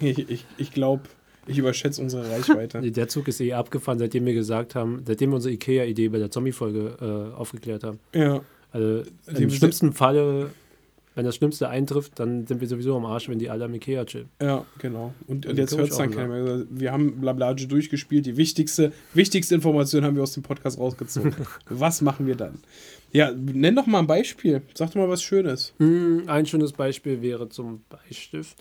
ich, ich, ich glaube, ich überschätze unsere Reichweite. Der Zug ist eh abgefahren, seitdem wir gesagt haben, seitdem wir unsere IKEA-Idee bei der Zombie-Folge äh, aufgeklärt haben. Ja. Also im Dem schlimmsten se- Falle... Wenn das Schlimmste eintrifft, dann sind wir sowieso am Arsch, wenn die alle am Ikea chillen. Ja, genau. Und, und jetzt hört es dann keiner mehr. Wir haben Blablage durchgespielt. Die wichtigste, wichtigste Information haben wir aus dem Podcast rausgezogen. Was machen wir dann? Ja, nenn doch mal ein Beispiel. Sag doch mal was Schönes. Mm, ein schönes Beispiel wäre zum Bleistift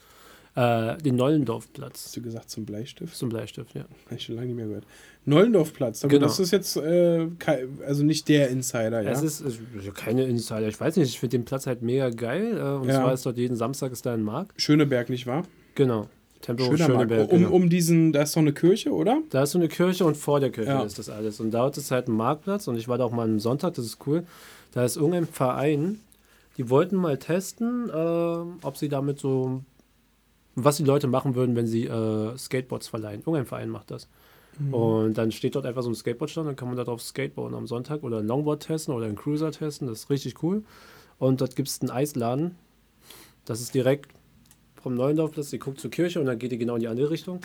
äh, den Nollendorfplatz. Hast du gesagt zum Bleistift? Zum Bleistift, ja. Habe ich schon lange nicht mehr gehört. Nollendorfplatz, aber genau. Das ist jetzt äh, kein, also nicht der Insider, ja? Es ist also keine Insider, ich weiß nicht, ich finde den Platz halt mega geil und ja. Zwar ist dort jeden Samstag ist da ein Markt. Schöneberg, nicht wahr? Genau, Tempo Schöneberg. Markt. Um, genau. um diesen, da ist doch eine Kirche, oder? Da ist so eine Kirche und vor der Kirche ja. ist das alles und dort ist halt ein Marktplatz und ich war da auch mal am Sonntag, das ist cool, da ist irgendein Verein, die wollten mal testen, äh, ob sie damit so, was die Leute machen würden, wenn sie äh, Skateboards verleihen, irgendein Verein macht das. Und dann steht dort einfach so ein Skateboardstand, dann kann man da drauf skateboarden am Sonntag oder ein Longboard testen oder einen Cruiser testen, das ist richtig cool. Und dort gibt es einen Eisladen, das ist direkt vom Neuendorfplatz, die guckt zur Kirche und dann geht die genau in die andere Richtung.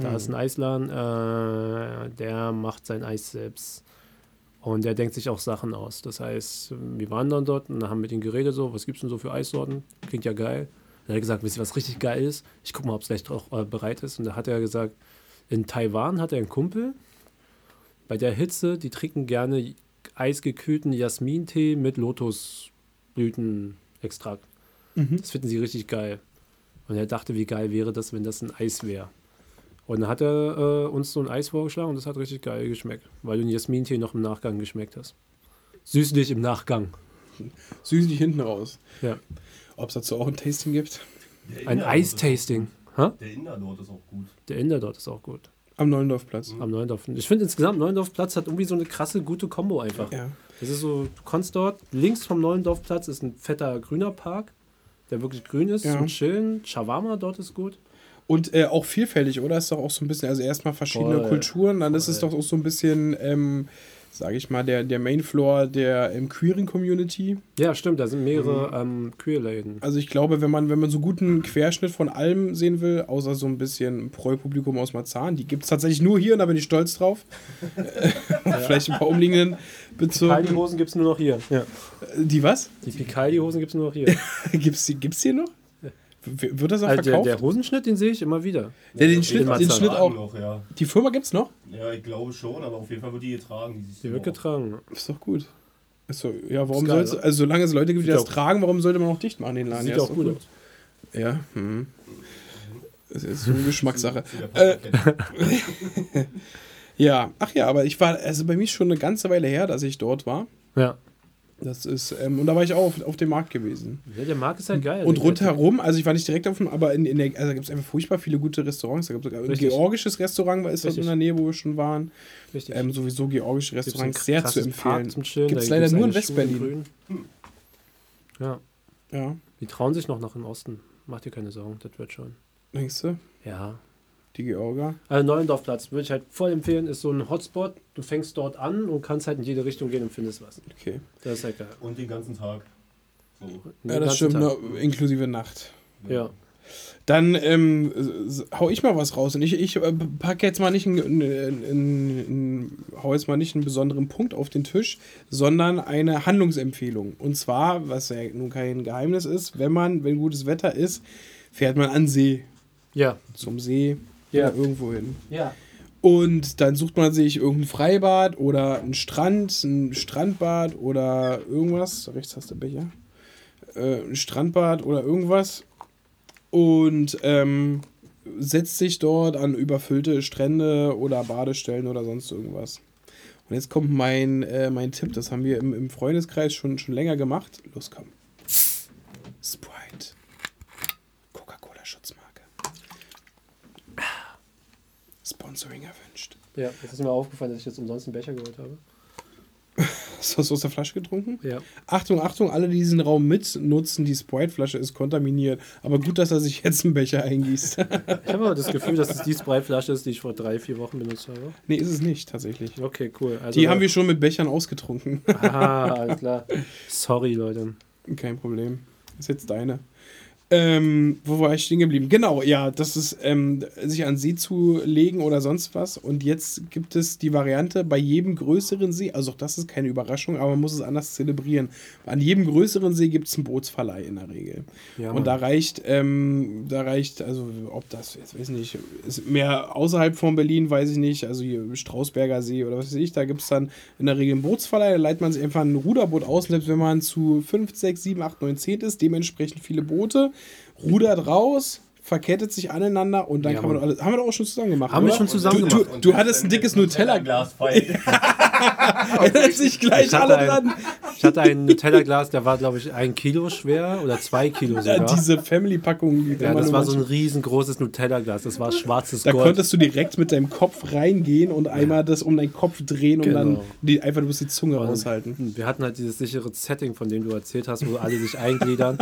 Da hm. ist ein Eisladen, äh, der macht sein Eis selbst und der denkt sich auch Sachen aus. Das heißt, wir waren dann dort und haben mit ihm geredet, so, was gibt's denn so für Eissorten, klingt ja geil. Dann hat er gesagt, wisst ihr, was richtig geil ist? Ich guck mal, ob es vielleicht auch äh, bereit ist. Und da hat er gesagt, in Taiwan hat er einen Kumpel, bei der Hitze, die trinken gerne eisgekühlten Jasmintee mit Lotusblütenextrakt. Mhm. Das finden sie richtig geil. Und er dachte, wie geil wäre das, wenn das ein Eis wäre. Und dann hat er äh, uns so ein Eis vorgeschlagen und das hat richtig geil geschmeckt, weil du den Jasmin-Tee noch im Nachgang geschmeckt hast. Süßlich im Nachgang. Süßlich hinten raus. Ja. Ob es dazu auch ein Tasting gibt? Ein Eistasting. Ha? Der Inder dort ist auch gut. Der Inder dort ist auch gut. Am Neuendorfplatz. Mhm. Am Neuendorfplatz. Ich finde insgesamt, Neuendorfplatz hat irgendwie so eine krasse, gute Kombo einfach. Ja. Das ist so, du kannst dort, links vom Neuendorfplatz ist ein fetter grüner Park, der wirklich grün ist, ja, zum Chillen. Shawarma dort ist gut. Und äh, auch vielfältig, oder? Ist doch auch so ein bisschen, also erstmal verschiedene Voll. Kulturen, dann Voll. Ist es doch auch so ein bisschen, ähm, sage ich mal, der, der Mainfloor der ähm, queeren Community. Ja, stimmt, da sind mehrere mhm. ähm, Queer-Läden. Also ich glaube, wenn man wenn man so guten Querschnitt von allem sehen will, außer so ein bisschen Pro-Publikum aus Marzahn, die gibt es tatsächlich nur hier und da bin ich stolz drauf. Vielleicht ein paar umliegenden Bezirken. Die Picaldi-Hosen gibt es nur noch hier. Ja. Die was? Die Picaldi-Hosen gibt es nur noch hier. Gibt's die, gibt's hier noch? Wird das auch also verkauft? Der, der Hosenschnitt, den sehe ich immer wieder. Ja, den, den Schnitt, den Schnitt auch. Noch, ja. Die Firma gibt's noch? Ja, ich glaube schon, aber auf jeden Fall wird die getragen. Die, die wird auch getragen. Ist doch gut. Ist doch, ja, warum soll's, also solange es Leute gibt, die das tragen, warum sollte man auch dicht machen den Laden? Sieht ja, auch gut aus. Gut. Ja, hm. Das ist so eine Geschmackssache. Ja, ach ja, aber ich war, also bei mir ist schon eine ganze Weile her, dass ich dort war. Ja. Das ist, ähm, und da war ich auch auf, auf dem Markt gewesen. Ja, der Markt ist halt geil. Und rundherum, also ich war nicht direkt auf dem, aber in, in der, also da gibt es einfach furchtbar viele gute Restaurants. Da gibt es ein georgisches Restaurant, ist das in der Nähe, wo wir schon waren. Richtig. Ähm, sowieso georgische Restaurants sehr zu empfehlen. Gibt es leider nur in West-Berlin. Hm. Ja. Ja. Die trauen sich noch nach dem Osten. Mach dir keine Sorgen, das wird schon. Denkst du? Ja. Die Georger. Also Neuendorfplatz würde ich halt voll empfehlen, ist so ein Hotspot. Du fängst dort an und kannst halt in jede Richtung gehen und findest was. Okay. Das ist halt geil. Und den ganzen Tag. So. Den ja, das stimmt, Tag. Inklusive Nacht. Ja. Dann ähm, hau ich mal was raus und ich, ich packe jetzt mal nicht einen, einen, einen, hau jetzt mal nicht einen besonderen Punkt auf den Tisch, sondern eine Handlungsempfehlung. Und zwar, was ja nun kein Geheimnis ist, wenn man, wenn gutes Wetter ist, fährt man an See. Ja. Zum See. Ja, irgendwo hin. Ja. Und dann sucht man sich irgendein Freibad oder einen Strand, ein Strandbad oder irgendwas. Rechts hast du Becher. Äh, ein Strandbad oder irgendwas. Und ähm, setzt sich dort an überfüllte Strände oder Badestellen oder sonst irgendwas. Und jetzt kommt mein, äh, mein Tipp. Das haben wir im, im Freundeskreis schon, schon länger gemacht. Los, komm. Sprite. Coca-Cola-Schutzmann. Sponsoring erwünscht. Ja, jetzt ist mir aufgefallen, dass ich jetzt umsonst einen Becher geholt habe. Hast du aus der Flasche getrunken? Ja. Achtung, Achtung, alle, die diesen Raum mitnutzen, die Sprite-Flasche ist kontaminiert. Aber gut, dass er sich jetzt einen Becher eingießt. Ich habe aber das Gefühl, dass es die Sprite-Flasche ist, die ich vor drei, vier Wochen benutzt habe. Nee, ist es nicht, tatsächlich. Okay, cool. Also die haben wir schon mit Bechern ausgetrunken. Ah, alles klar. Sorry, Leute. Kein Problem. Ist jetzt deine. Ähm, wo war ich stehen geblieben? Genau, ja, das ist, ähm, sich an See zu legen oder sonst was. Und jetzt gibt es die Variante, bei jedem größeren See, also auch das ist keine Überraschung, aber man muss es anders zelebrieren. An jedem größeren See gibt es einen Bootsverleih in der Regel. Ja, und da reicht, ähm, da reicht, also ob das, jetzt weiß ich nicht, ist mehr außerhalb von Berlin, weiß ich nicht, also hier Strausberger See oder was weiß ich, da gibt es dann in der Regel einen Bootsverleih, da leitet man sich einfach ein Ruderboot aus, selbst wenn man zu fünf, sechs, sieben, acht, neun, zehn ist, dementsprechend viele Boote. Rudert raus, verkettet sich aneinander und dann ja, kann man alles. Haben wir doch auch schon zusammen gemacht. Haben oder? Wir schon zusammen du, gemacht. Du, du hattest ein dickes Nutella-Glas. Erinnert sich gleich ich alle ein, dran. Ich hatte ein Nutella-Glas, der war, glaube ich, ein Kilo schwer oder zwei Kilo sogar. Ja, diese Family-Packung. Die ja, das war so ein riesengroßes Nutella-Glas. Das war schwarzes da Gold. Da konntest du direkt mit deinem Kopf reingehen und einmal das um deinen Kopf drehen genau. und dann die, einfach bloß die Zunge und raushalten. Wir hatten halt dieses sichere Setting, von dem du erzählt hast, wo alle sich eingliedern.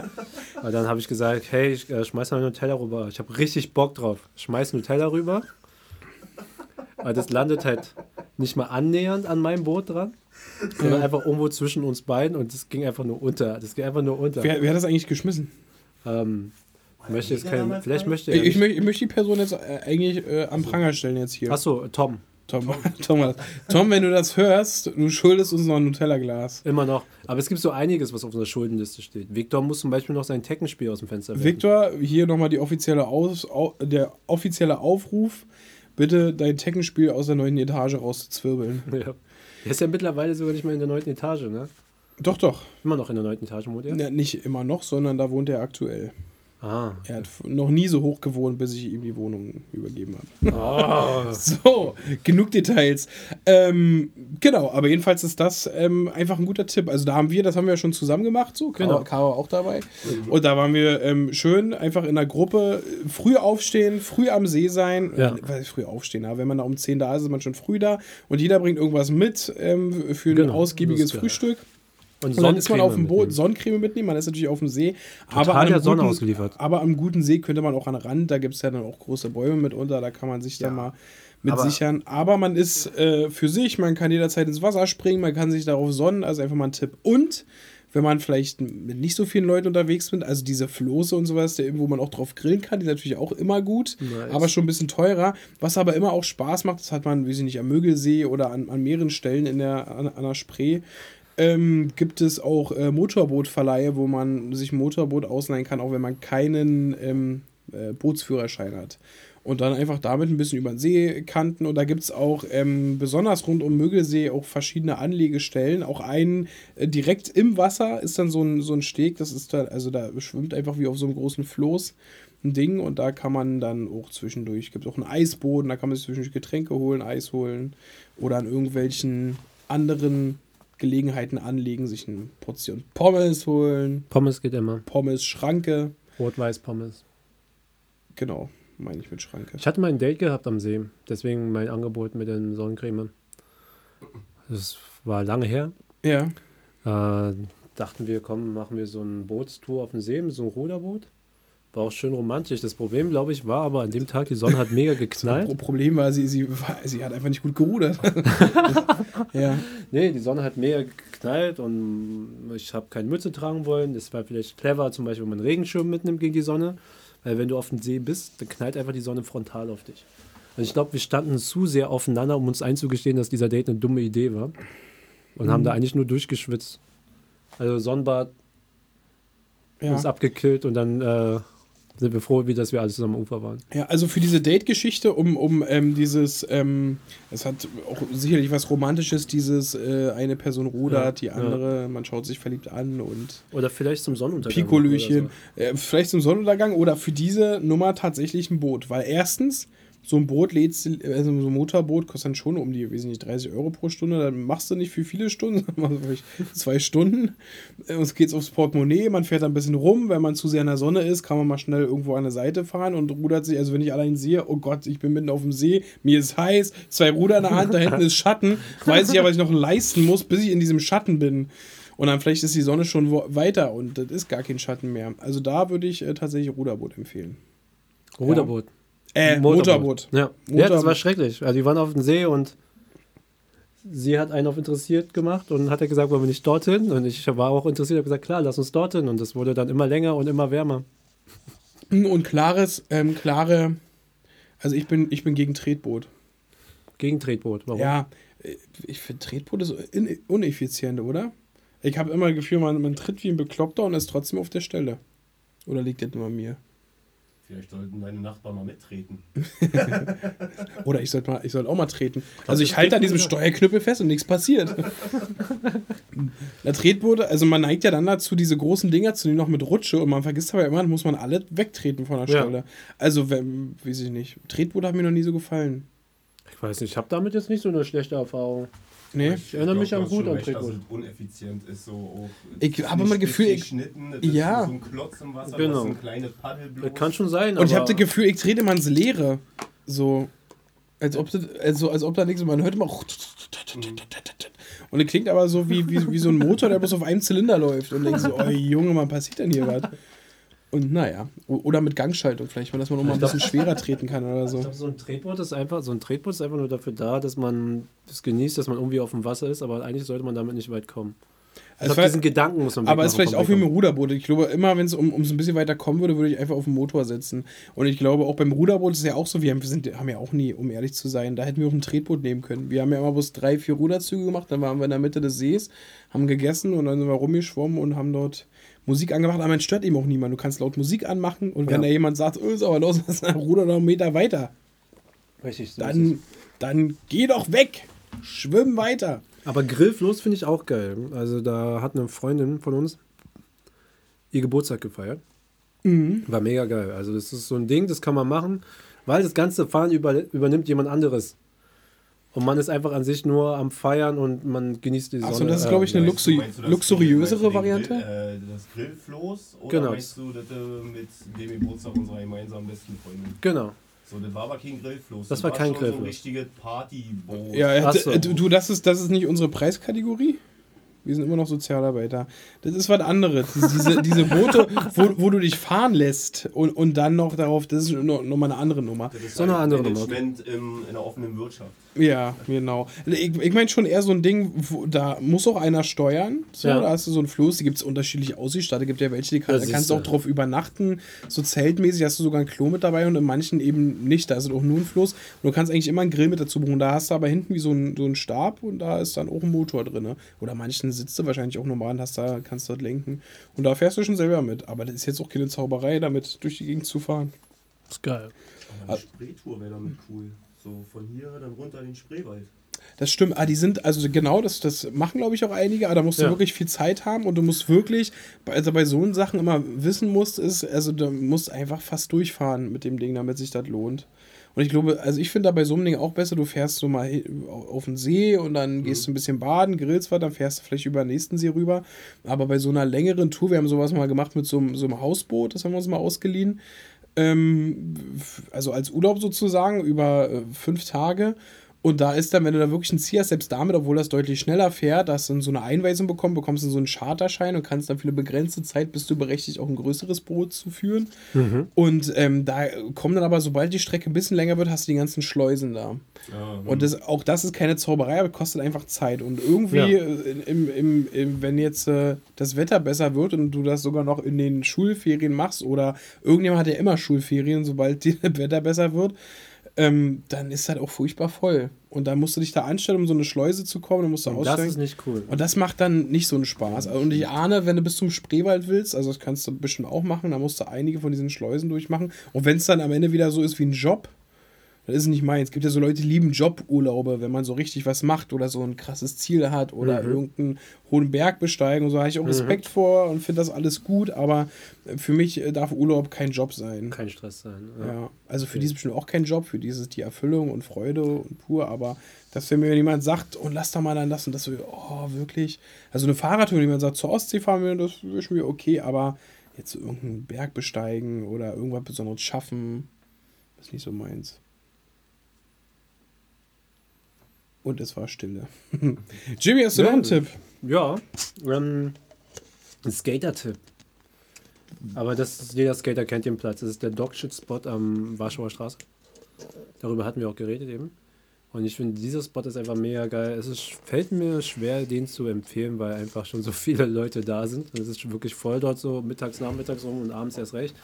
Und dann habe ich gesagt, hey, ich äh, schmeiß mal Nutella rüber. Ich habe richtig Bock drauf. Schmeiß Nutella rüber. Weil das landet halt nicht mal annähernd an meinem Boot dran, sondern einfach irgendwo zwischen uns beiden und das ging einfach nur unter. Das ging einfach nur unter. Wer, wer hat das eigentlich geschmissen? Ähm, möchte jetzt kein, vielleicht möchte er ich, ich möchte die Person jetzt eigentlich äh, am Pranger stellen jetzt hier. Achso, Tom. Tom, Tom, Tom, wenn du das hörst, du schuldest uns noch ein Nutella-Glas. Immer noch. Aber es gibt so einiges, was auf unserer Schuldenliste steht. Victor muss zum Beispiel noch sein Teckenspiel aus dem Fenster werfen. Victor, hier nochmal die offizielle Aus, der offizielle Aufruf. Bitte dein Teckenspiel aus der neunten Etage rauszuzwirbeln. Ja. Der ist ja mittlerweile sogar nicht mehr in der neunten Etage, ne? Doch, doch. Immer noch in der neunten Etage wohnt er? Ja, nicht immer noch, sondern da wohnt er aktuell. Ah. Er hat noch nie so hoch gewohnt, bis ich ihm die Wohnung übergeben habe. Oh. So, genug Details. Ähm, genau, aber jedenfalls ist das ähm, einfach ein guter Tipp. Also da haben wir, das haben wir ja schon zusammen gemacht, so, Caro, genau. Caro auch dabei. Und da waren wir ähm, schön einfach in der Gruppe, früh aufstehen, früh am See sein. Ja. Äh, früh aufstehen, aber wenn man da um zehn da ist, ist man schon früh da. Und jeder bringt irgendwas mit ähm, für ein genau, ausgiebiges Frühstück. Und, und dann ist man auf dem Boot, mitnehmen. Sonnencreme mitnehmen, man ist natürlich auf dem See. Total aber, an der Sonne guten, ausgeliefert. Aber am guten See könnte man auch an den Rand, da gibt es ja dann auch große Bäume mitunter, da kann man sich ja. dann mal mit aber sichern. Aber man ist äh, für sich, man kann jederzeit ins Wasser springen, man kann sich darauf sonnen, also einfach mal ein Tipp. Und wenn man vielleicht mit nicht so vielen Leuten unterwegs ist, also diese Floße und sowas, wo man auch drauf grillen kann, die ist natürlich auch immer gut, nice. Aber schon ein bisschen teurer. Was aber immer auch Spaß macht, das hat man, wie sie nicht, am Mögelsee oder an, an mehreren Stellen in der, an, an der Spree. Ähm, gibt es auch äh, Motorbootverleihe, wo man sich ein Motorboot ausleihen kann, auch wenn man keinen ähm, äh, Bootsführerschein hat. Und dann einfach damit ein bisschen über den See kanten. Und da gibt es auch ähm, besonders rund um Mögelsee auch verschiedene Anlegestellen. Auch einen äh, direkt im Wasser ist dann so ein, so ein Steg, das ist da, also da schwimmt einfach wie auf so einem großen Floß ein Ding. Und da kann man dann auch zwischendurch, gibt es auch einen Eisboden, da kann man sich zwischendurch Getränke holen, Eis holen oder an irgendwelchen anderen Gelegenheiten anlegen, sich eine Portion Pommes holen. Pommes geht immer. Pommes, Schranke. Rot-Weiß-Pommes. Genau, meine ich mit Schranke. Ich hatte mal ein Date gehabt am See, deswegen mein Angebot mit den Sonnencreme. Das war lange her. Ja. Äh, dachten wir, komm, machen wir so eine Bootstour auf dem See mit so einem Ruderboot. War auch schön romantisch. Das Problem, glaube ich, war aber an dem Tag, die Sonne hat mega geknallt. Das Problem war, sie, sie, war, sie hat einfach nicht gut gerudert. Ja. Nee, die Sonne hat mega geknallt und ich habe keine Mütze tragen wollen. Das war vielleicht clever, zum Beispiel, wenn man einen Regenschirm mitnimmt gegen die Sonne. Weil wenn du auf dem See bist, dann knallt einfach die Sonne frontal auf dich. Und ich glaube, wir standen zu sehr aufeinander, um uns einzugestehen, dass dieser Date eine dumme Idee war. Und mhm. haben da eigentlich nur durchgeschwitzt. Also Sonnenbad ja. uns abgekillt und dann Äh, sind wir froh, wie dass wir alle zusammen am Ufer waren. Ja, also für diese Date-Geschichte, um, um ähm, dieses, es ähm, hat auch sicherlich was Romantisches, dieses äh, eine Person rudert, ja, die andere, ja. man schaut sich verliebt an und oder vielleicht zum Sonnenuntergang. Pikolöchen. So. Äh, vielleicht zum Sonnenuntergang oder für diese Nummer tatsächlich ein Boot. Weil erstens, so ein Boot lädst du, also so ein Motorboot kostet dann schon um die, weiß ich nicht, dreißig Euro pro Stunde, dann machst du nicht für viele Stunden, sondern vielleicht zwei Stunden. Uns geht's aufs Portemonnaie, man fährt ein bisschen rum, wenn man zu sehr in der Sonne ist, kann man mal schnell irgendwo an der Seite fahren und rudert sich, also wenn ich allein sehe, oh Gott, ich bin mitten auf dem See, mir ist heiß, zwei Ruder in der Hand, da hinten ist Schatten, weiß ich aber, was ich noch leisten muss, bis ich in diesem Schatten bin. Und dann vielleicht ist die Sonne schon weiter und das ist gar kein Schatten mehr. Also da würde ich äh, tatsächlich Ruderboot empfehlen. Ruderboot? Ja. Äh, Motorboot. Motorboot. Ja. Motorboot. Ja, das war schrecklich. Also, wir waren auf dem See und sie hat einen auf interessiert gemacht und hat ja gesagt, wollen wir nicht dorthin? Und ich war auch interessiert, habe gesagt, klar, lass uns dorthin. Und das wurde dann immer länger und immer wärmer. Und klares, ähm, klare, also ich bin, ich bin gegen Tretboot. Gegen Tretboot, warum? Ja, ich finde Tretboot ist ineffizient, oder? Ich habe immer das Gefühl, man, man tritt wie ein Bekloppter und ist trotzdem auf der Stelle. Oder liegt das nur an mir? Vielleicht sollten meine Nachbarn mal mittreten. Oder ich sollte mal, ich sollte auch mal treten. Also ich halte an diesem Steuerknüppel fest und nichts passiert. Da Tretboot, also man neigt ja dann dazu, diese großen Dinger zu nehmen, noch mit Rutsche. Und man vergisst aber immer, muss man alle wegtreten von der Stelle. Ja. Also, wenn, weiß ich nicht. Tretboot hat mir noch nie so gefallen. Ich weiß nicht, ich habe damit jetzt nicht so eine schlechte Erfahrung. Nee. Ich erinnere ich glaub, mich auch gut an Tretboot. Also uneffizient ist so auch, ich habe immer das Gefühl, ich ja. so ein Klotz im Wasser, genau. so ein kleines Paddel bloß. Das kann schon sein. Und ich habe das Gefühl, ich trete mal ins Leere, so als ob das, also als ob da nichts. Man hört immer mhm. und es klingt aber so wie, wie wie so ein Motor, der bloß auf einem Zylinder läuft und denkst so, oh Junge, man passiert denn hier was? Und naja, oder mit Gangschaltung vielleicht mal, dass man auch mal ein bisschen schwerer treten kann oder so. Ich glaube, so ein Tretboot ist einfach, so ein Tretboot ist einfach nur dafür da, dass man das genießt, dass man irgendwie auf dem Wasser ist, aber eigentlich sollte man damit nicht weit kommen. Also ich glaube, diesen Gedanken muss man aber es ist vielleicht auch wie mit dem Ruderboot. Ich glaube, immer wenn es um es ein bisschen weiter kommen würde, würde ich einfach auf den Motor setzen. Und ich glaube, auch beim Ruderboot ist ja auch so, wir haben, wir sind, haben ja auch nie, um ehrlich zu sein, da hätten wir auch ein Tretboot nehmen können. Wir haben ja immer bloß drei, vier Ruderzüge gemacht, dann waren wir in der Mitte des Sees, haben gegessen und dann sind wir rumgeschwommen und haben dort Musik angemacht, aber man stört eben auch niemand. Du kannst laut Musik anmachen und wenn ja. da jemand sagt, oh, ist aber los, ruder noch einen Meter weiter. Richtig. So dann, dann geh doch weg, schwimm weiter. Aber Grillfluss finde ich auch geil. Also da hat eine Freundin von uns ihr Geburtstag gefeiert. Mhm. War mega geil. Also das ist so ein Ding, das kann man machen, weil das ganze Fahren über, übernimmt jemand anderes. Und man ist einfach an sich nur am Feiern und man genießt die Sonne. Also das ist, glaube ich, ähm, eine weißt du, meinst du das luxuriösere Grill, meinst du den Variante. Grill, äh, das Grillfloß oder genau. Meinst du das äh, mit dem Geburtstag unserer gemeinsamen besten Freundin? Genau. So, das war aber kein Grillfloß. Das, das war kein Grillfloß. Das war so ein richtiges Partyboot. Ja, ja so. Du, das ist, das ist nicht unsere Preiskategorie. Wir sind immer noch Sozialarbeiter. Das ist was anderes. Diese, diese Boote, wo, wo du dich fahren lässt und, und dann noch darauf, das ist nochmal noch eine andere Nummer. Das ist so eine andere Nummer. Management in einer offenen Wirtschaft. Ja, genau. Ich, ich meine schon eher so ein Ding, wo, da muss auch einer steuern. So, ja. Da hast du so einen Floß, die gibt es unterschiedlich ausgestattet. Gibt ja welche, die kann, da kannst du auch drauf übernachten. So zeltmäßig hast du sogar ein Klo mit dabei und in manchen eben nicht. Da ist auch nur ein Floß. Und du kannst eigentlich immer einen Grill mit dazu buchen. Da hast du aber hinten wie so einen, so einen Stab und da ist dann auch ein Motor drin. Ne? Oder manchen sitzt du wahrscheinlich auch normal und hast da, kannst dort lenken. Und da fährst du schon selber mit. Aber das ist jetzt auch keine Zauberei, damit durch die Gegend zu fahren. Das ist geil. Aber eine Spreetour wäre damit cool. So von hier dann runter in den Spreewald. Das stimmt. Ah, die sind, also genau, das, das machen, glaube ich, auch einige. Aber da musst du ja. wirklich viel Zeit haben und du musst wirklich, also bei so Sachen immer wissen musst, ist, also du musst einfach fast durchfahren mit dem Ding, damit sich das lohnt. Und ich glaube, also ich finde da bei so einem Ding auch besser, du fährst so mal auf den See und dann gehst du mhm. ein bisschen baden, grillst was, dann fährst du vielleicht über den nächsten See rüber. Aber bei so einer längeren Tour, wir haben sowas mal gemacht mit so, so einem Hausboot, das haben wir uns mal ausgeliehen. Ähm, also als Urlaub sozusagen über äh, fünf Tage. Und da ist dann, wenn du da wirklich ein Ziel hast, selbst damit, obwohl das deutlich schneller fährt, hast du dann so eine Einweisung bekommen, bekommst dann so einen Charterschein und kannst dann für eine begrenzte Zeit, bist du berechtigt, auch ein größeres Boot zu führen. Mhm. Und ähm, da kommen dann aber, sobald die Strecke ein bisschen länger wird, hast du die ganzen Schleusen da. Ja, und das, auch das ist keine Zauberei, aber kostet einfach Zeit. Und irgendwie, ja. im, im, im, wenn jetzt äh, das Wetter besser wird und du das sogar noch in den Schulferien machst oder irgendjemand hat ja immer Schulferien, sobald das Wetter besser wird, Ähm, dann ist halt auch furchtbar voll. Und dann musst du dich da anstellen, um so eine Schleuse zu kommen, dann musst du aussteigen. Das ist nicht cool. Und das macht dann nicht so einen Spaß. Und ich ahne, wenn du bis zum Spreewald willst, also das kannst du bestimmt auch machen, da musst du einige von diesen Schleusen durchmachen. Und wenn es dann am Ende wieder so ist wie ein Job, das ist nicht meins. Es gibt ja so Leute, die lieben Joburlaube, wenn man so richtig was macht oder so ein krasses Ziel hat oder mhm. irgendeinen hohen Berg besteigen und so. Da habe ich auch Respekt mhm. vor und finde das alles gut, aber für mich darf Urlaub kein Job sein. Kein Stress sein. Ja. ja. Also für okay. die ist bestimmt auch kein Job, für die ist es die Erfüllung und Freude und pur, aber dass wenn mir jemand sagt, und oh, lass doch mal dann das und das, so, oh, wirklich. Also eine Fahrradtour, die man sagt, zur Ostsee fahren wir, das ist schon wieder okay, aber jetzt so irgendeinen Berg besteigen oder irgendwas Besonderes schaffen, ist nicht so meins. Und es war Stille. Jimmy, hast du ja, noch einen Tipp? Ja, ähm, ein Skater-Tipp. Aber das ist, jeder Skater kennt den Platz. Das ist der Dogshit-Spot am Warschauer Straße. Darüber hatten wir auch geredet eben. Und ich finde, dieser Spot ist einfach mega geil. Es ist, fällt mir schwer, den zu empfehlen, weil einfach schon so viele Leute da sind. Und es ist wirklich voll dort so mittags, nachmittags rum und abends erst recht.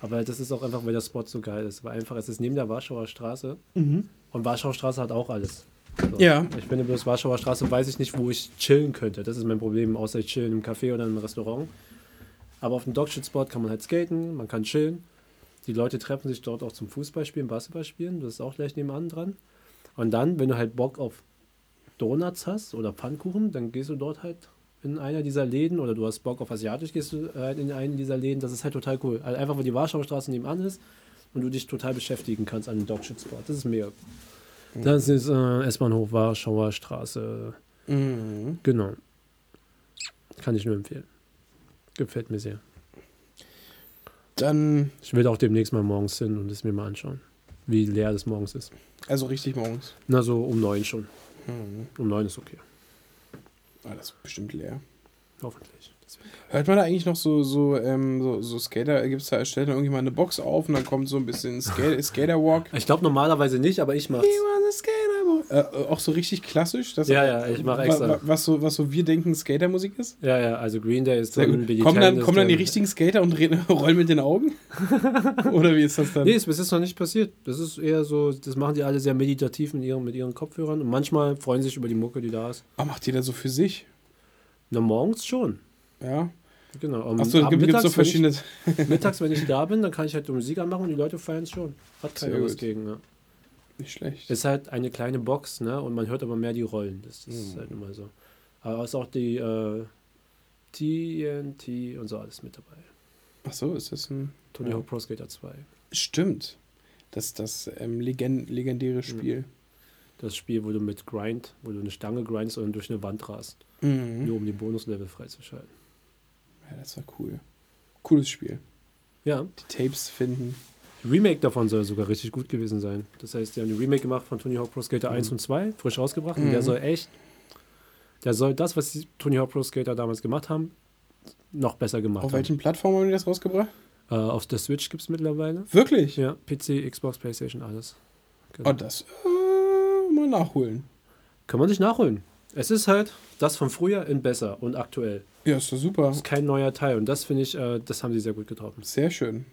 Aber das ist auch einfach, weil der Spot so geil ist. Weil einfach, es ist neben der Warschauer Straße. Mhm. Und Warschauer Straße hat auch alles. So. Ja. Ich bin bloß Warschauer Straße, weiß ich nicht, wo ich chillen könnte. Das ist mein Problem, außer ich chillen im Café oder im Restaurant. Aber auf dem Dogshit-Spot kann man halt skaten, man kann chillen. Die Leute treffen sich dort auch zum Fußballspielen, Basketballspielen. Das ist auch gleich nebenan dran. Und dann, wenn du halt Bock auf Donuts hast oder Pfannkuchen, dann gehst du dort halt in einer dieser Läden oder du hast Bock auf Asiatisch, gehst du halt in einen dieser Läden. Das ist halt total cool. Also einfach, weil die Warschauer Straße nebenan ist und du dich total beschäftigen kannst an dem Dogshit-Spot. Das ist mega. Das ist äh, S-Bahnhof Warschauer Straße. Mhm. Genau. Kann ich nur empfehlen. Gefällt mir sehr. Dann. Ich will auch demnächst mal morgens hin und es mir mal anschauen, wie leer das morgens ist. Also richtig morgens? Na, so um neun schon. Mhm. Um neun ist okay. Ah, das ist bestimmt leer. Hoffentlich. Hört man da eigentlich noch so, so, ähm, so, so Skater, gibt's da, stellt da irgendjemand eine Box auf und dann kommt so ein bisschen Skate, Skaterwalk? Ich glaube normalerweise nicht, aber ich mach's. Äh, auch so richtig klassisch? Das ja, ja, ich mach extra. Wa, wa, was, so, was so wir denken, Skatermusik ist? Ja, ja, also Green Day ist drin, Billy Kommen dann, kommen dann die richtigen Skater und reden, rollen mit den Augen? Oder wie ist das dann? Nee, es ist noch nicht passiert. Das ist eher so, das machen die alle sehr meditativ mit ihren, mit ihren Kopfhörern und manchmal freuen sie sich über die Mucke, die da ist. Aber macht jeder so für sich? Na, morgens schon. Ja. Genau. Um, Achso, es gibt mittags, so verschiedene. Wenn ich, mittags, wenn ich da bin, dann kann ich halt Musik anmachen und die Leute feiern es schon. Hat keiner was gegen, ne? Nicht schlecht. Ist halt eine kleine Box, ne? Und man hört aber mehr die Rollen. Das, das mhm. ist halt immer so. Aber es ist auch die äh, T N T und so alles mit dabei. Ach so, ist das ein... Tony ja. Hawk Pro Skater zwei. Stimmt. Das ist das ähm, legend- legendäre Spiel. Mhm. Das Spiel, wo du mit Grind, wo du eine Stange grindst und durch eine Wand rast. Mhm. Nur um die Bonuslevel freizuschalten. Ja, das war cool. Cooles Spiel. Ja. Die Tapes finden. Remake davon soll sogar richtig gut gewesen sein. Das heißt, die haben ein Remake gemacht von Tony Hawk Pro Skater mhm. eins und zwei, frisch rausgebracht. Mhm. Und der soll echt, der soll das, was die Tony Hawk Pro Skater damals gemacht haben, noch besser gemacht auf haben. Auf welchen Plattformen haben die das rausgebracht? Äh, auf der Switch gibt es mittlerweile. Wirklich? Ja, P C, Xbox, PlayStation, alles. Genau. Oh, das äh, mal nachholen. Kann man sich nachholen. Es ist halt das von früher in besser und aktuell. Ja, ist doch super. Das ist kein neuer Teil und das finde ich, äh, das haben sie sehr gut getroffen. Sehr schön.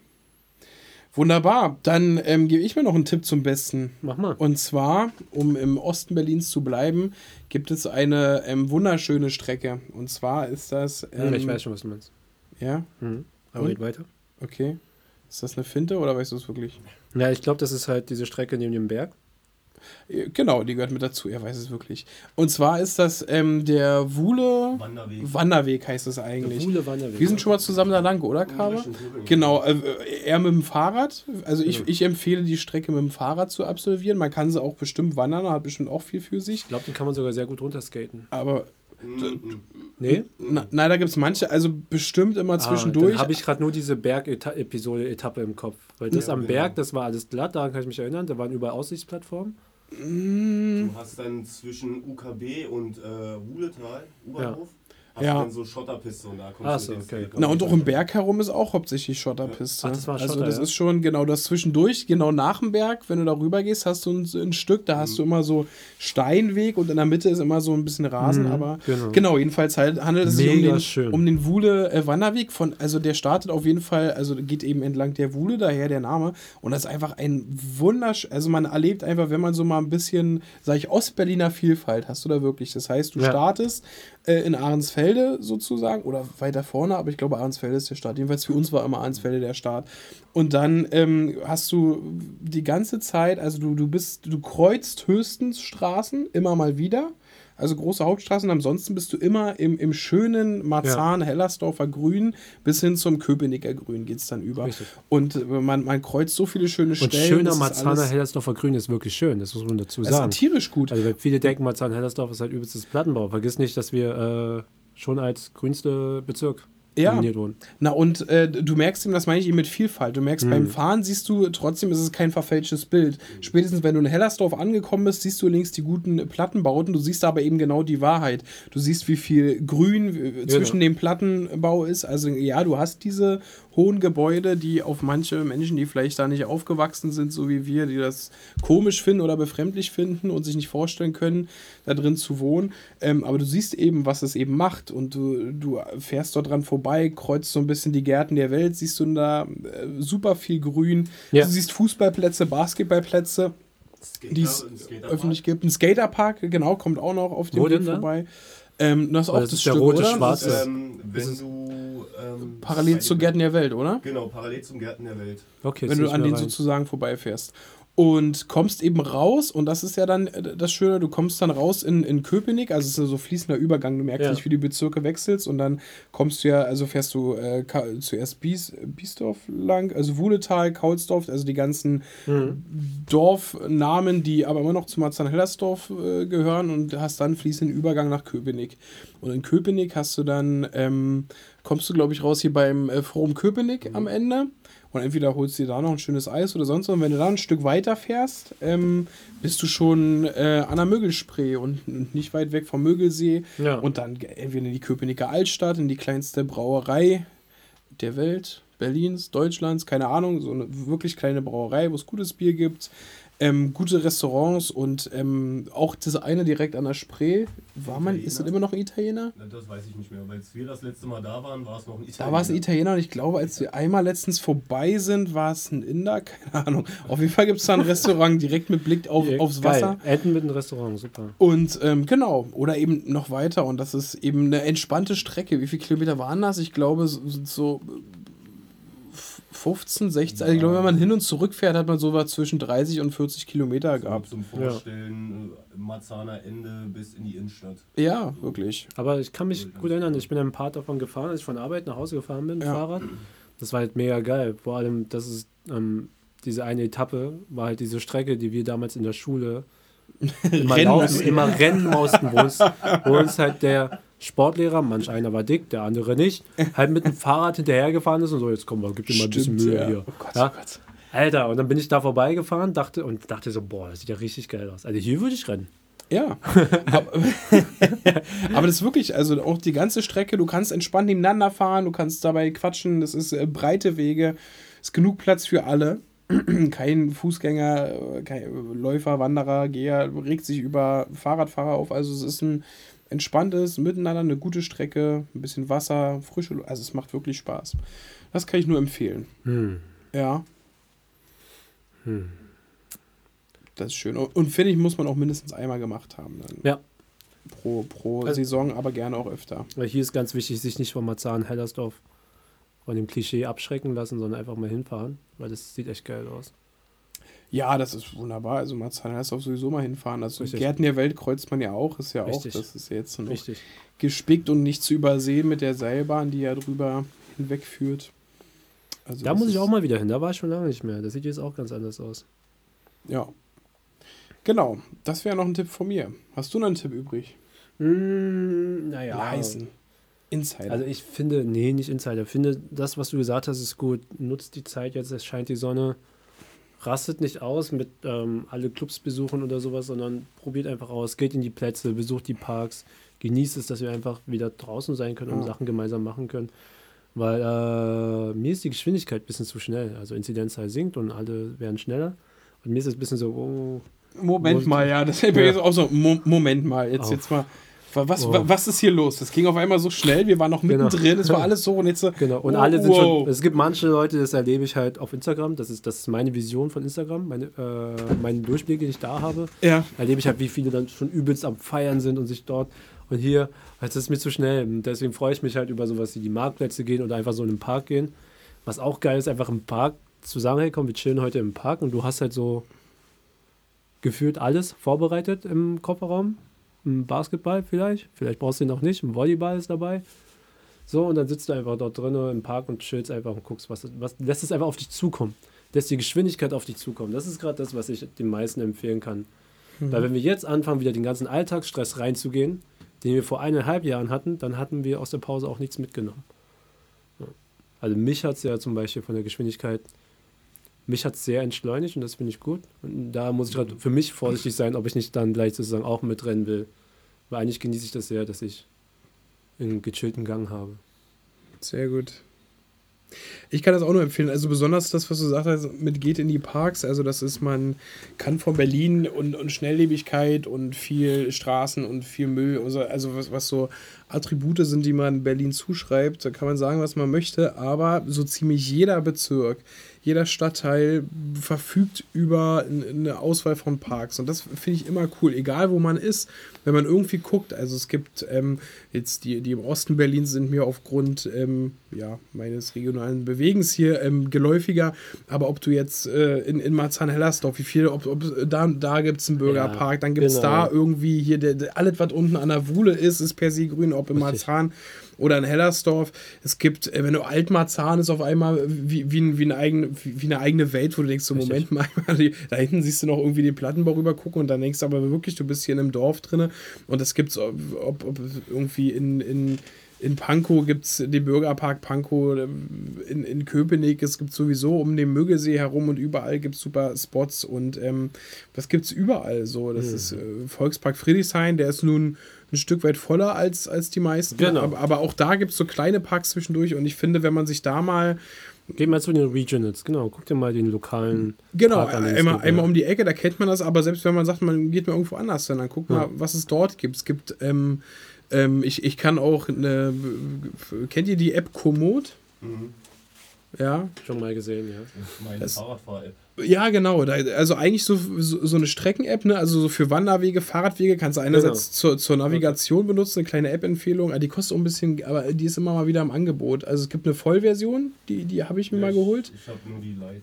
Wunderbar, dann ähm, gebe ich mir noch einen Tipp zum Besten. Mach mal. Und zwar, um im Osten Berlins zu bleiben, gibt es eine ähm, wunderschöne Strecke. Und zwar ist das... Ähm, ja, ich weiß schon, was du meinst. Ja? Mhm. Aber red weiter. Okay. Ist das eine Finte oder weißt du es wirklich? Ja, ich glaube, das ist halt diese Strecke neben dem Berg. Genau, die gehört mit dazu, er weiß es wirklich. Und zwar ist das ähm, der Wuhle Wanderweg. Wanderweg heißt es eigentlich. Der Wuhle Wanderweg. Wir sind schon mal zusammen da lang, oder, Kara? Genau, äh, er mit dem Fahrrad. Also ich, ich empfehle, die Strecke mit dem Fahrrad zu absolvieren. Man kann sie auch bestimmt wandern, hat bestimmt auch viel für sich. Ich glaube, die kann man sogar sehr gut runterskaten. Aber... Nee? Na, nein, da gibt es manche, also bestimmt immer zwischendurch. Ah, dann habe ich gerade nur diese Berg-Episode-Etappe im Kopf. Weil das ja, am genau. Berg, das war alles glatt, daran kann ich mich erinnern. Da waren überall Aussichtsplattformen. Du hast dann zwischen U K B und äh, Wuhletal, U-Bahnhof, ja. hast ja. du dann so Schotterpiste und da kommst so, du okay. Na und auch im Berg herum ist auch hauptsächlich Schotterpiste. Ja. Ach, das war Schotter, also das ja. ist schon, genau, das zwischendurch, genau nach dem Berg, wenn du da rüber gehst, hast du ein, ein Stück, da hast mhm. du immer so Steinweg und in der Mitte ist immer so ein bisschen Rasen, mhm. aber genau. genau, jedenfalls halt handelt es sich um den, um den Wuhle äh, Wanderweg von, also der startet auf jeden Fall, also geht eben entlang der Wuhle, daher der Name und das ist einfach ein wunderschön, also man erlebt einfach, wenn man so mal ein bisschen, sag ich, Ostberliner Vielfalt hast du da wirklich, das heißt, du ja. startest äh, in Ahrensfelde sozusagen oder weiter vorne, aber ich glaube Ahrensfelde ist der Start, jedenfalls für uns war immer Ahrensfelde der Start und dann ähm, hast du die ganze Zeit, also du, du bist, du kreuzt höchstens Straßen, immer mal wieder, also große Hauptstraßen, ansonsten bist du immer im, im schönen Marzahn, ja. Hellersdorfer Grün bis hin zum Köpenicker Grün geht es dann über. Richtig. Und man, man kreuzt so viele schöne Stellen. Und schöner Marzahner Hellersdorfer Grün ist wirklich schön, das muss man dazu sagen. Das ist tierisch gut. Also viele denken, Marzahn Hellersdorf ist halt übelstes Plattenbau. Vergiss nicht, dass wir äh, schon als grünste Bezirk ja, na und äh, du merkst eben, das meine ich eben mit Vielfalt, du merkst mhm. beim Fahren siehst du, trotzdem ist es kein verfälschtes Bild. Spätestens, wenn du in Hellersdorf angekommen bist, siehst du links die guten Plattenbauten, du siehst aber eben genau die Wahrheit. Du siehst, wie viel Grün zwischen ja. dem Plattenbau ist, also ja, du hast diese hohen Gebäude, die auf manche Menschen, die vielleicht da nicht aufgewachsen sind, so wie wir, die das komisch finden oder befremdlich finden und sich nicht vorstellen können, da drin zu wohnen, ähm, aber du siehst eben, was es eben macht und du, du fährst dort dran vorbei, kreuzt so ein bisschen die Gärten der Welt, siehst du da äh, super viel Grün, ja. du siehst Fußballplätze, Basketballplätze, die es öffentlich gibt, ein Skaterpark, genau, kommt auch noch auf dem Weg vorbei. Ähm, das ist auch das, das ist Stück, rote, schwarze. Ähm, wenn du ähm, parallel zu Gärten der Welt, oder? Genau, parallel zum Gärten der Welt. Okay, wenn du an denen sozusagen vorbeifährst. Und kommst eben raus, und das ist ja dann das Schöne, du kommst dann raus in, in Köpenick, also es ist so fließender Übergang, du merkst ja. nicht, wie die Bezirke wechselst, und dann kommst du ja, also fährst du äh, Ka- zuerst Bies, Biesdorf lang, also Wuhletal, Kaulsdorf, also die ganzen mhm. Dorfnamen, die aber immer noch zu Marzahn-Hellersdorf äh, gehören, und hast dann fließenden Übergang nach Köpenick. Und in Köpenick hast du dann, ähm, kommst du, glaube ich, raus hier beim äh, Frohem Köpenick mhm. am Ende. Und entweder holst du dir da noch ein schönes Eis oder sonst was. Und wenn du da ein Stück weiter fährst, ähm, bist du schon äh, an der Mögelspree und, und nicht weit weg vom Mögelsee. Ja. Und dann entweder in die Köpenicker Altstadt, in die kleinste Brauerei der Welt, Berlins, Deutschlands, keine Ahnung. So eine wirklich kleine Brauerei, wo es gutes Bier gibt, ähm, gute Restaurants und ähm, auch das eine direkt an der Spree. War man, ist das immer noch ein Italiener? Das weiß ich nicht mehr, weil als wir das letzte Mal da waren, war es noch ein Italiener. Da war es ein Italiener und ich glaube, als wir einmal letztens vorbei sind, war es ein Inder, keine Ahnung. Auf jeden Fall gibt es da ein Restaurant direkt mit Blick auf, aufs Wasser. Elten mit einem Restaurant, super. Und ähm, genau, oder eben noch weiter und das ist eben eine entspannte Strecke. Wie viele Kilometer waren das? Ich glaube, so... fünfzehn, sechzehn, also ich glaube, wenn man hin und zurück fährt, hat man so was zwischen dreißig und vierzig Kilometer gehabt. Zum Vorstellen, ja. Marzahner Ende bis in die Innenstadt. Ja, wirklich. Aber ich kann mich gut erinnern, ich bin ein paar davon gefahren, als ich von Arbeit nach Hause gefahren bin, ja. Fahrrad. das war halt mega geil. Vor allem, das ist ähm, diese eine Etappe, war halt diese Strecke, die wir damals in der Schule immer rennen laufen, mussten. immer rennen mussten, wo uns, wo uns halt der Sportlehrer, manch einer war dick, der andere nicht, halt mit dem Fahrrad hinterhergefahren ist und so, jetzt komm mal, gib dir mal ein bisschen Mühe ja. hier. Oh Gott, ja? oh Gott. Alter, und dann bin ich da vorbeigefahren dachte, und dachte so, boah, das sieht ja richtig geil aus. Also hier würde ich rennen. Ja, aber das ist wirklich, also auch die ganze Strecke, du kannst entspannt nebeneinander fahren, du kannst dabei quatschen, das ist äh, breite Wege, ist genug Platz für alle. Kein Fußgänger, kein Läufer, Wanderer, Geher, regt sich über Fahrradfahrer auf, also es ist ein entspanntes Miteinander, eine gute Strecke, ein bisschen Wasser, frische, also es macht wirklich Spaß. Das kann ich nur empfehlen. Hm. Ja. Hm. Das ist schön. Und finde ich, muss man auch mindestens einmal gemacht haben. Dann. Ja. Pro, pro also, Saison, aber gerne auch öfter. Hier ist ganz wichtig, sich nicht von Marzahn-Hellersdorf von dem Klischee abschrecken lassen, sondern einfach mal hinfahren, weil das sieht echt geil aus. Ja, das ist wunderbar. Also Marzahn-Hellersdorf sowieso mal hinfahren. Also Richtig. Gärten der Welt kreuzt man ja auch. Ist ja Richtig. auch, das ist ja jetzt noch Richtig. gespickt und nicht zu übersehen mit der Seilbahn, die ja drüber hinwegführt. Also da muss ich auch mal wieder hin. Da war ich schon lange nicht mehr. Das sieht jetzt auch ganz anders aus. Ja. Genau, das wäre noch ein Tipp von mir. Hast du noch einen Tipp übrig? Mm, naja. Leisen. Insider. Also ich finde, nee, nicht Insider. Ich finde, das, was du gesagt hast, ist gut. Nutzt die Zeit jetzt, es scheint die Sonne. Rastet nicht aus mit ähm, alle Clubs besuchen oder sowas, sondern probiert einfach aus. Geht in die Plätze, besucht die Parks. Genießt es, dass wir einfach wieder draußen sein können und ja. Sachen gemeinsam machen können. Weil äh, mir ist die Geschwindigkeit ein bisschen zu schnell. Also Inzidenzzahl sinkt und alle werden schneller. Und mir ist es ein bisschen so, oh... Moment mal, ja, das hätte ich jetzt auch so, Mo- Moment mal, jetzt, jetzt mal, was, oh. was ist hier los? Das ging auf einmal so schnell, wir waren noch mittendrin, genau. es war alles so und jetzt so. Genau, und oh, alle sind wow. schon, es gibt manche Leute, das erlebe ich halt auf Instagram, das ist, das ist meine Vision von Instagram, meine, äh, meinen Durchblick, den ich da habe, ja. erlebe ich halt, wie viele dann schon übelst am Feiern sind und sich dort, und hier, das ist mir zu schnell, und deswegen freue ich mich halt über sowas wie die Marktplätze gehen oder einfach so in den Park gehen, was auch geil ist, einfach im Park zu sagen, hey komm, wir chillen heute im Park und du hast halt so gefühlt alles vorbereitet im Kofferraum, im Basketball vielleicht, vielleicht brauchst du ihn noch nicht, im Volleyball ist dabei, so und dann sitzt du einfach dort drin im Park und chillst einfach und guckst, was, was lässt es einfach auf dich zukommen, lässt die Geschwindigkeit auf dich zukommen, das ist gerade das, was ich den meisten empfehlen kann, mhm. weil wenn wir jetzt anfangen, wieder den ganzen Alltagsstress reinzugehen, den wir vor eineinhalb Jahren hatten, dann hatten wir aus der Pause auch nichts mitgenommen. Also mich hat es ja zum Beispiel von der Geschwindigkeit Mich hat es sehr entschleunigt und das finde ich gut. Und da muss ich gerade für mich vorsichtig sein, ob ich nicht dann gleich sozusagen auch mitrennen will. Weil eigentlich genieße ich das sehr, dass ich einen gechillten Gang habe. Sehr gut. Ich kann das auch nur empfehlen. Also besonders das, was du gesagt hast, mit geht in die Parks. Also das ist, man kann von Berlin und, und Schnelllebigkeit und viel Straßen und viel Müll, und so, also was, was so Attribute sind, die man Berlin zuschreibt, da kann man sagen, was man möchte, aber so ziemlich jeder Bezirk, jeder Stadtteil verfügt über eine Auswahl von Parks. Und das finde ich immer cool, egal wo man ist, wenn man irgendwie guckt. Also es gibt ähm, jetzt die, die im Osten Berlins sind mir aufgrund ähm, ja, meines regionalen Bewegens hier ähm, geläufiger. Aber ob du jetzt äh, in, in Marzahn-Hellersdorf, wie viele, ob, ob da, da gibt es einen Bürgerpark, ja, dann gibt es genau. da irgendwie hier, der, der, alles was unten an der Wuhle ist, ist per se grün, ob in Marzahn oder in Hellersdorf. Es gibt, wenn du Altmarzahn ist, auf einmal wie, wie, wie, eine eigene, wie eine eigene Welt, wo du denkst, so Moment mal, da hinten siehst du noch irgendwie den Plattenbau rüber gucken und dann denkst du aber wirklich, du bist hier in einem Dorf drin und das gibt's ob, ob, ob irgendwie in, in, in Pankow gibt es den Bürgerpark Pankow, in, in Köpenick, es gibt sowieso um den Müggelsee herum und überall gibt es super Spots und ähm, das gibt es überall so. Das hm. ist äh, Volkspark Friedrichshain, der ist nun ein Stück weit voller als, als die meisten. Genau. Aber, aber auch da gibt es so kleine Parks zwischendurch und ich finde, wenn man sich da mal... Geht mal zu den Regionals, genau. Guck dir mal den lokalen genau, Park an. Genau, einmal, einmal um die Ecke, da kennt man das, aber selbst wenn man sagt, man geht mal irgendwo anders hin, dann guck mal, ja. was es dort gibt. Es gibt, ähm, ähm, ich, ich kann auch eine... Kennt ihr die App Komoot? Mhm. Ja. Schon mal gesehen, ja. Meine Fahrradfahr-App. Ja, genau. Also eigentlich so, so, so eine Strecken-App, ne? Also so für Wanderwege, Fahrradwege kannst du einerseits genau. zur, zur Navigation benutzen, eine kleine App-Empfehlung. Die kostet auch ein bisschen, aber die ist immer mal wieder im Angebot. Also es gibt eine Vollversion, die, die habe ich mir ja, mal geholt. Ich, ich habe nur die Lite.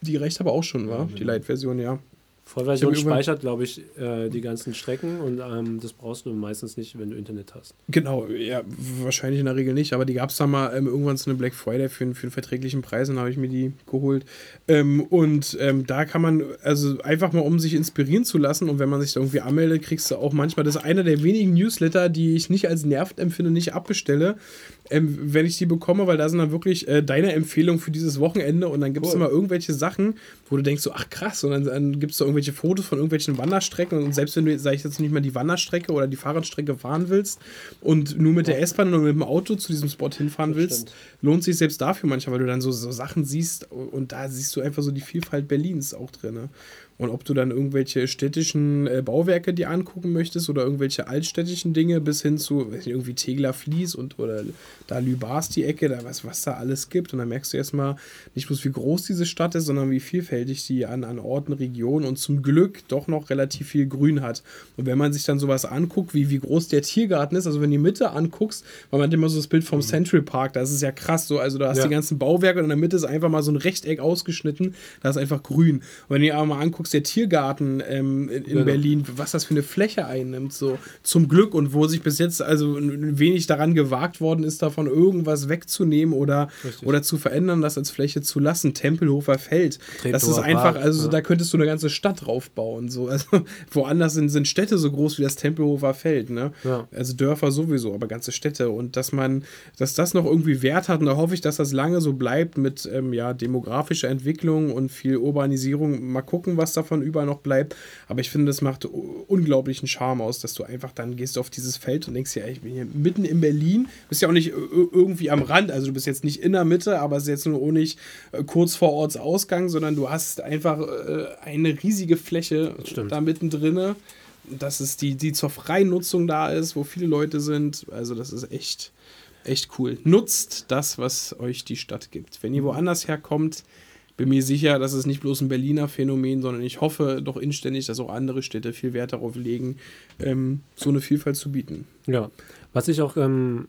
Die reicht aber auch schon, ja, war? Die Lite-Version, ja. Vollversion speichert, glaube ich, äh, die ganzen Strecken und ähm, das brauchst du meistens nicht, wenn du Internet hast. Genau, ja, wahrscheinlich in der Regel nicht, aber die gab es da mal ähm, irgendwann zu einem Black Friday für, für einen verträglichen Preis und habe ich mir die geholt. Ähm, und ähm, da kann man, also einfach mal, um sich inspirieren zu lassen, und wenn man sich da irgendwie anmeldet, kriegst du auch manchmal, das ist einer der wenigen Newsletter, die ich nicht als nervt empfinde, nicht abbestelle, ähm, wenn ich die bekomme, weil da sind dann wirklich äh, deine Empfehlungen für dieses Wochenende und dann gibt es immer irgendwelche Sachen, wo du denkst so, ach krass, und dann, dann gibt es da irgendwelche Fotos von irgendwelchen Wanderstrecken und selbst wenn du, sag ich jetzt, nicht mal die Wanderstrecke oder die Fahrradstrecke fahren willst und nur mit der S-Bahn oder mit dem Auto zu diesem Spot hinfahren willst, lohnt sich selbst dafür manchmal, weil du dann so, so Sachen siehst und da siehst du einfach so die Vielfalt Berlins auch drin, ne? Und ob du dann irgendwelche städtischen äh, Bauwerke dir angucken möchtest oder irgendwelche altstädtischen Dinge bis hin zu weiß nicht, irgendwie Tegeler Fließ und oder da Lübars die Ecke, da was, was da alles gibt. Und dann merkst du erstmal nicht bloß, wie groß diese Stadt ist, sondern wie vielfältig die an, an Orten, Regionen und zum Glück doch noch relativ viel Grün hat. Und wenn man sich dann sowas anguckt, wie, wie groß der Tiergarten ist, also wenn du die Mitte anguckst, weil man hat immer so das Bild vom mhm. Central Park, das ist ja krass so, also da hast du ja. die ganzen Bauwerke und in der Mitte ist einfach mal so ein Rechteck ausgeschnitten, da ist einfach grün. Und wenn du dir aber mal anguckst, der Tiergarten ähm, in genau. Berlin, was das für eine Fläche einnimmt, so zum Glück, und wo sich bis jetzt also wenig daran gewagt worden ist, davon irgendwas wegzunehmen oder, oder zu verändern, das als Fläche zu lassen. Tempelhofer Feld, Treptower das ist einfach, Park, also ja. da könntest du eine ganze Stadt drauf bauen, so. Also, woanders sind, sind Städte so groß wie das Tempelhofer Feld, ne? Ja. Also Dörfer sowieso, aber ganze Städte, und dass man, dass das noch irgendwie Wert hat, und da hoffe ich, dass das lange so bleibt mit ähm, ja, demografischer Entwicklung und viel Urbanisierung. Mal gucken, was davon überall noch bleibt, aber ich finde, das macht unglaublichen Charme aus, dass du einfach dann gehst auf dieses Feld und denkst, ja, ich bin hier mitten in Berlin, bist ja auch nicht irgendwie am Rand, also du bist jetzt nicht in der Mitte, aber es ist jetzt nur auch nicht kurz vor Ortsausgang, sondern du hast einfach eine riesige Fläche da mittendrin, das ist die, die zur freien Nutzung da ist, wo viele Leute sind, also das ist echt, echt cool. Nutzt das, was euch die Stadt gibt. Wenn ihr woanders herkommt, bin mir sicher, das ist nicht bloß ein Berliner Phänomen, sondern ich hoffe doch inständig, dass auch andere Städte viel Wert darauf legen, ähm, so eine Vielfalt zu bieten. Ja, was ich auch, ähm,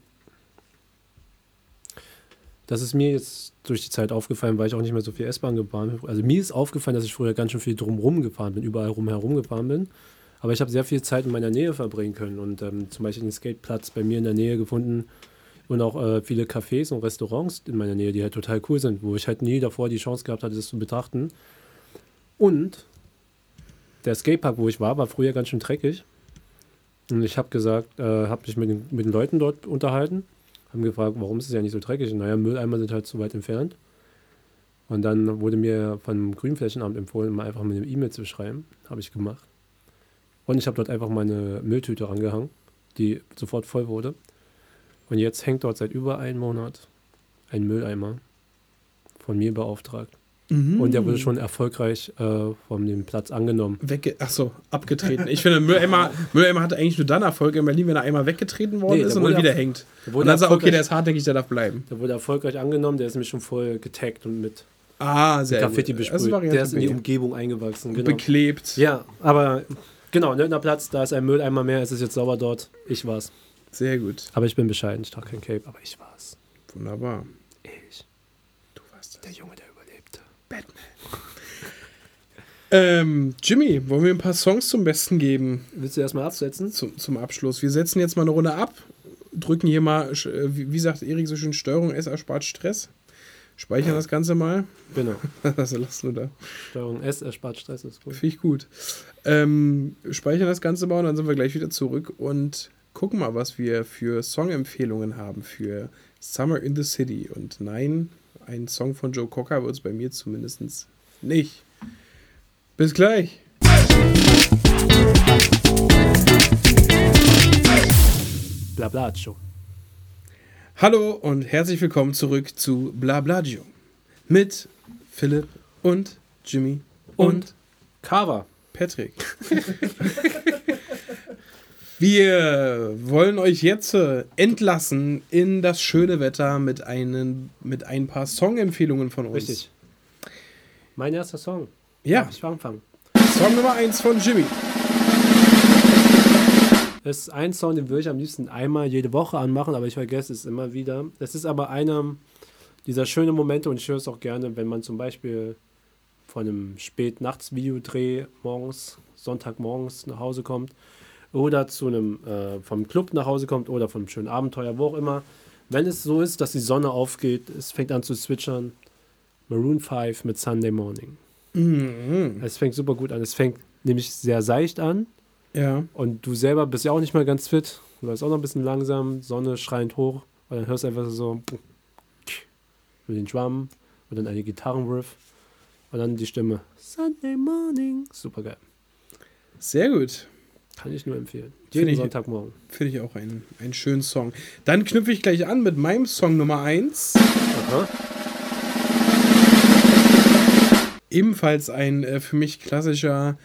das ist mir jetzt durch die Zeit aufgefallen, weil ich auch nicht mehr so viel S-Bahn gefahren bin. Also mir ist aufgefallen, dass ich früher ganz schön viel drumherum gefahren bin, überall rumherum gefahren bin. Aber ich habe sehr viel Zeit in meiner Nähe verbringen können und ähm, zum Beispiel den Skateplatz bei mir in der Nähe gefunden. Und auch äh, viele Cafés und Restaurants in meiner Nähe, die halt total cool sind, wo ich halt nie davor die Chance gehabt hatte, das zu betrachten. Und der Skatepark, wo ich war, war früher ganz schön dreckig. Und ich habe gesagt, äh, habe mich mit den, mit den Leuten dort unterhalten, haben gefragt, warum ist es ja nicht so dreckig? Und naja, Mülleimer sind halt zu weit entfernt. Und dann wurde mir vom Grünflächenamt empfohlen, mal einfach mit einem E-Mail zu schreiben. Habe ich gemacht. Und ich habe dort einfach meine Mülltüte rangehangen, die sofort voll wurde. Und jetzt hängt dort seit über einem Monat ein Mülleimer, von mir beauftragt. Mhm. Und der wurde schon erfolgreich äh, von dem Platz angenommen. Wegge- Achso, abgetreten. Ich finde, Mülleimer, Mülleimer hatte eigentlich nur dann Erfolg in Berlin, wenn er einmal weggetreten worden nee, ist und dann wieder hängt. Und dann sagt okay, der ist hartnäckig, der darf bleiben. Der wurde erfolgreich angenommen, der ist nämlich schon voll getaggt und mit ah, sehr Graffiti besprüht. Der ist in die Umgebung eingewachsen. Genau. Beklebt. Ja, aber genau, Nördner Platz, da ist ein Mülleimer mehr, es ist jetzt sauber dort, ich war's. Sehr gut. Aber ich bin bescheiden, ich trage kein Cape, aber ich war's. Wunderbar. Ich. Du warst das. Der Junge, der überlebte. Batman. ähm, Jimmy, wollen wir ein paar Songs zum Besten geben? Willst du erstmal absetzen? Zum, zum Abschluss. Wir setzen jetzt mal eine Runde ab, drücken hier mal, wie sagt Erik so schön, Steuerung S erspart Stress. Speichern das Ganze mal. Genau. Also lass nur da. Steuerung S erspart Stress, ist gut. Finde ich gut. Ähm, speichern das Ganze mal und dann sind wir gleich wieder zurück und gucken mal, was wir für Songempfehlungen haben für Summer in the City. Und nein, ein Song von Joe Cocker wird es bei mir zumindest nicht. Bis gleich. Blablaggio. Hallo und herzlich willkommen zurück zu Blablaggio mit Philipp und Jimmy und, und Kava. Patrick. Wir wollen euch jetzt entlassen in das schöne Wetter mit, einen, mit ein paar Songempfehlungen von uns. Richtig. Mein erster Song. Ja. Darf ich anfangen? Song Nummer eins von Jimmy. Es ist ein Song, den würde ich am liebsten einmal jede Woche anmachen, aber ich vergesse es immer wieder. Es ist aber einer dieser schönen Momente und ich höre es auch gerne, wenn man zum Beispiel von einem Spätnachts-Videodreh morgens, Sonntagmorgens nach Hause kommt oder zu einem, äh, vom Club nach Hause kommt oder von einem schönen Abenteuer, wo auch immer. Wenn es so ist, dass die Sonne aufgeht, es fängt an zu zwitschern, Maroon five mit Sunday Morning. Mm-hmm. Es fängt super gut an. Es fängt nämlich sehr seicht an. Ja. Und du selber bist ja auch nicht mal ganz fit. Du warst auch noch ein bisschen langsam, Sonne schreiend hoch. Und dann hörst du einfach so mit den Drum und dann eine Gitarrenriff. Und dann die Stimme. Sunday Morning. Super geil. Sehr gut. Kann ich nur empfehlen. Jeden Sonntagmorgen. Finde ich auch einen, einen schönen Song. Dann knüpfe ich gleich an mit meinem Song Nummer eins. Aha. Ebenfalls ein äh, für mich klassischer,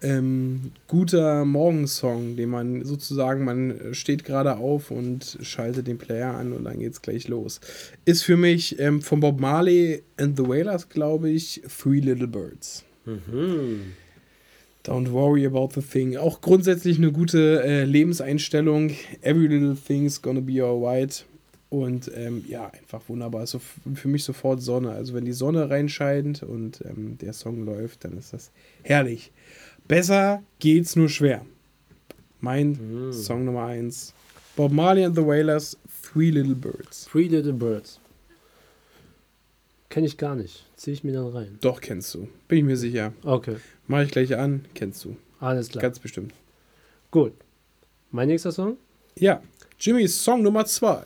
ähm, guter Morgensong, den man sozusagen, man steht gerade auf und schaltet den Player an und dann geht's gleich los. Ist für mich ähm, von Bob Marley and the Wailers, glaube ich, Three Little Birds. Mhm. Don't worry about the thing. Auch grundsätzlich eine gute äh, Lebenseinstellung. Every little thing's gonna be alright. Und ähm, ja, einfach wunderbar. So für mich sofort Sonne. Also wenn die Sonne reinscheint und ähm, der Song läuft, dann ist das herrlich. Besser geht's nur schwer. Mein mhm. Song Nummer eins. Bob Marley and the Wailers, Three Little Birds. Three Little Birds. Kenn ich gar nicht. Zieh ich mir dann rein. Doch, kennst du. Bin ich mir sicher. Okay. Mach ich gleich an, kennst du. Alles klar. Ganz bestimmt. Gut. Mein nächster Song? Ja. Jimmys Song Nummer zwei.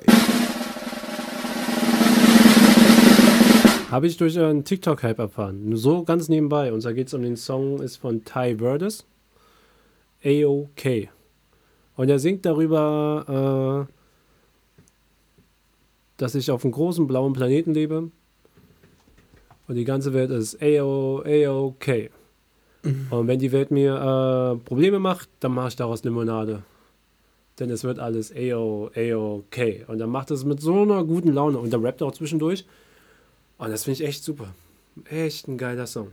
Habe ich durch einen TikTok-Hype erfahren. Nur so ganz nebenbei. Und da geht es um den Song, ist von Ty Verdes. A O K. Und er singt darüber, äh, dass ich auf einem großen blauen Planeten lebe. Und die ganze Welt ist A O K. Mhm. Und wenn die Welt mir äh, Probleme macht, dann mache ich daraus Limonade. Denn es wird alles A O K. Und dann macht es mit so einer guten Laune. Und dann rappt er auch zwischendurch. Und das finde ich echt super. Echt ein geiler Song.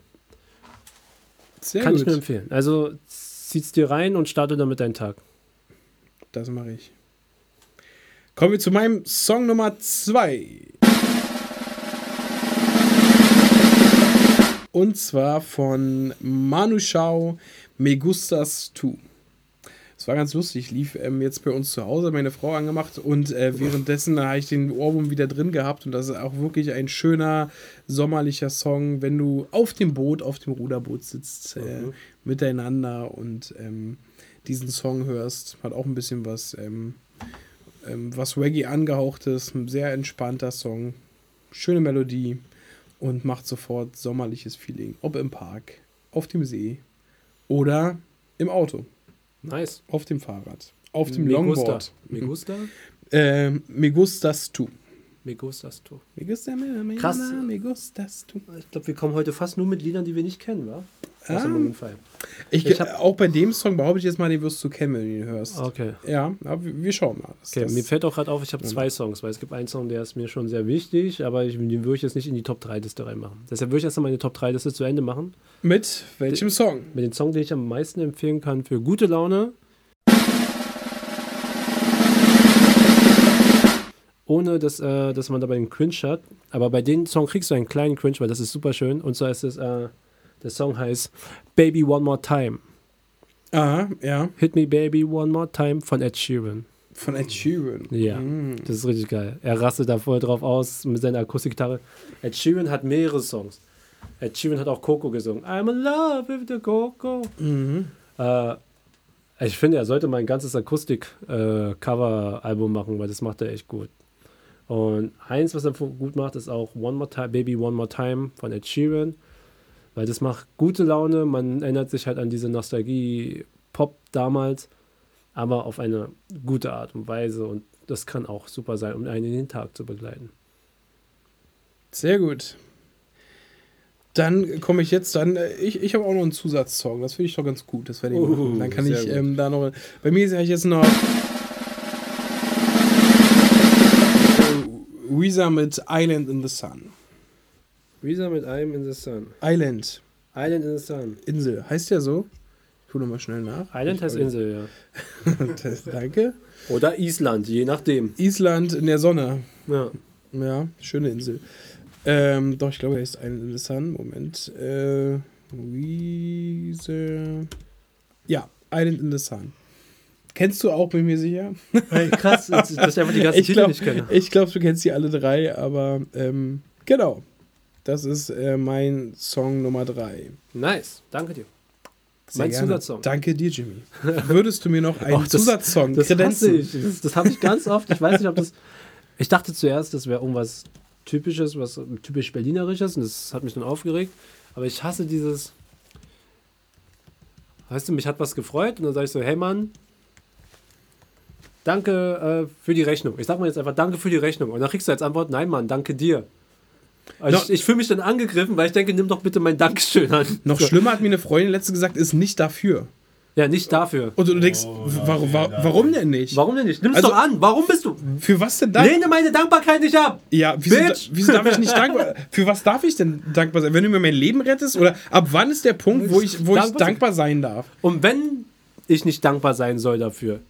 Sehr Kann gut. ich mir empfehlen. Also zieh's dir rein und starte damit deinen Tag. Das mache ich. Kommen wir zu meinem Song Nummer zwei. Und zwar von Manu Chao, Me Gustas Tu. Es war ganz lustig, lief ähm, jetzt bei uns zu Hause, meine Frau angemacht und äh, währenddessen habe ich den Ohrwurm wieder drin gehabt und das ist auch wirklich ein schöner sommerlicher Song, wenn du auf dem Boot, auf dem Ruderboot sitzt, äh, mhm. miteinander und ähm, diesen Song hörst, hat auch ein bisschen was, ähm, ähm, was Reggae angehauchtes, ein sehr entspannter Song, schöne Melodie und macht sofort sommerliches Feeling, ob im Park, auf dem See oder im Auto. Nice. Auf dem Fahrrad. Auf dem Me Longboard. Me gusta? Äh, me gustas tu. Me gustas tu. Me gusta, me, me, Krass. Na, me gustas tu. Ich glaube, wir kommen heute fast nur mit Liedern, die wir nicht kennen, wa? Ah, ich, ich hab, auch bei dem Song behaupte ich jetzt mal, den wirst du kennen, wenn du ihn hörst. Okay. Ja, aber wir schauen mal. Okay, das, mir fällt auch gerade auf, ich habe ja. zwei Songs, weil es gibt einen Song, der ist mir schon sehr wichtig, aber ich, den würde ich jetzt nicht in die Top drei Liste reinmachen. Deshalb würde ich erst mal meine Top drei Liste zu Ende machen. Mit welchem De- Song? Mit dem Song, den ich am meisten empfehlen kann für gute Laune. Ohne, dass, äh, dass man dabei einen Cringe hat. Aber bei dem Song kriegst du einen kleinen Cringe, weil das ist super schön. Und zwar ist es... Äh, Der Song heißt Baby One More Time. Aha, ja. Hit Me Baby One More Time von Ed Sheeran. Von Ed Sheeran? Ja, mm. Das ist richtig geil. Er rastet da voll drauf aus mit seiner Akustikgitarre. Ed Sheeran hat mehrere Songs. Ed Sheeran hat auch Coco gesungen. I'm in love with the Coco. Mhm. Äh, ich finde, er sollte mal ein ganzes Akustik-Cover-Album äh, machen, weil das macht er echt gut. Und eins, was er gut macht, ist auch One More Time, Baby One More Time von Ed Sheeran. Weil das macht gute Laune, man erinnert sich halt an diese Nostalgie-Pop damals, aber auf eine gute Art und Weise und das kann auch super sein, um einen in den Tag zu begleiten. Sehr gut. Dann komme ich jetzt dann, ich, ich habe auch noch einen Zusatzsong, das finde ich doch ganz gut, das werde ich machen. Uh, dann kann ich ähm, da noch, bei mir sehe ich jetzt noch Weezer mit Island in the Sun. Weezer mit Island in the Sun. Island. Island in the Sun. Insel. Heißt ja so? Ich gucke nochmal schnell nach. Island ich heißt oder. Insel, ja. das, danke. Oder Island, je nachdem. Island in der Sonne. Ja. Ja, schöne Insel. Ähm, doch, ich glaube, er ist ein Sun. Moment. Äh, Weezer. Ja, Island in the Sun. Kennst du auch, bin mir sicher. Hey, krass, dass ich einfach die ganzen Titel nicht kenne. Ich glaube, du kennst die alle drei, aber ähm, genau. Das ist äh, mein Song Nummer drei. Nice, danke dir. Sehr mein gerne. Zusatzsong. Danke dir, Jimmy. Würdest du mir noch einen oh, das, Zusatzsong das kredenzen? Ich. Das, das habe ich ganz oft. Ich weiß nicht, ob das... Ich dachte zuerst, das wäre irgendwas Typisches, was typisch Berlinerisches, und das hat mich dann aufgeregt. Aber ich hasse dieses... Weißt du, mich hat was gefreut, und dann sage ich so, hey Mann, danke äh, für die Rechnung. Ich sag mal jetzt einfach, danke für die Rechnung. Und dann kriegst du als Antwort, nein Mann, danke dir. Also no. Ich, ich fühle mich dann angegriffen, weil ich denke, nimm doch bitte mein Dankeschön an. Noch so. Schlimmer hat mir eine Freundin letzte gesagt, ist nicht dafür. Ja, nicht dafür. Und du denkst, oh, wa- wa- wa- warum denn nicht? Warum denn nicht? Nimm's also, doch an. Warum bist du? Für was denn dankbar? Lehne meine Dankbarkeit nicht ab. Ja, wieso, Bitch. Da, wieso darf ich nicht dankbar Für was darf ich denn dankbar sein? Wenn du mir mein Leben rettest? Oder ab wann ist der Punkt, wo ich, wo ich dankbar sein darf? Und wenn ich nicht dankbar sein soll dafür?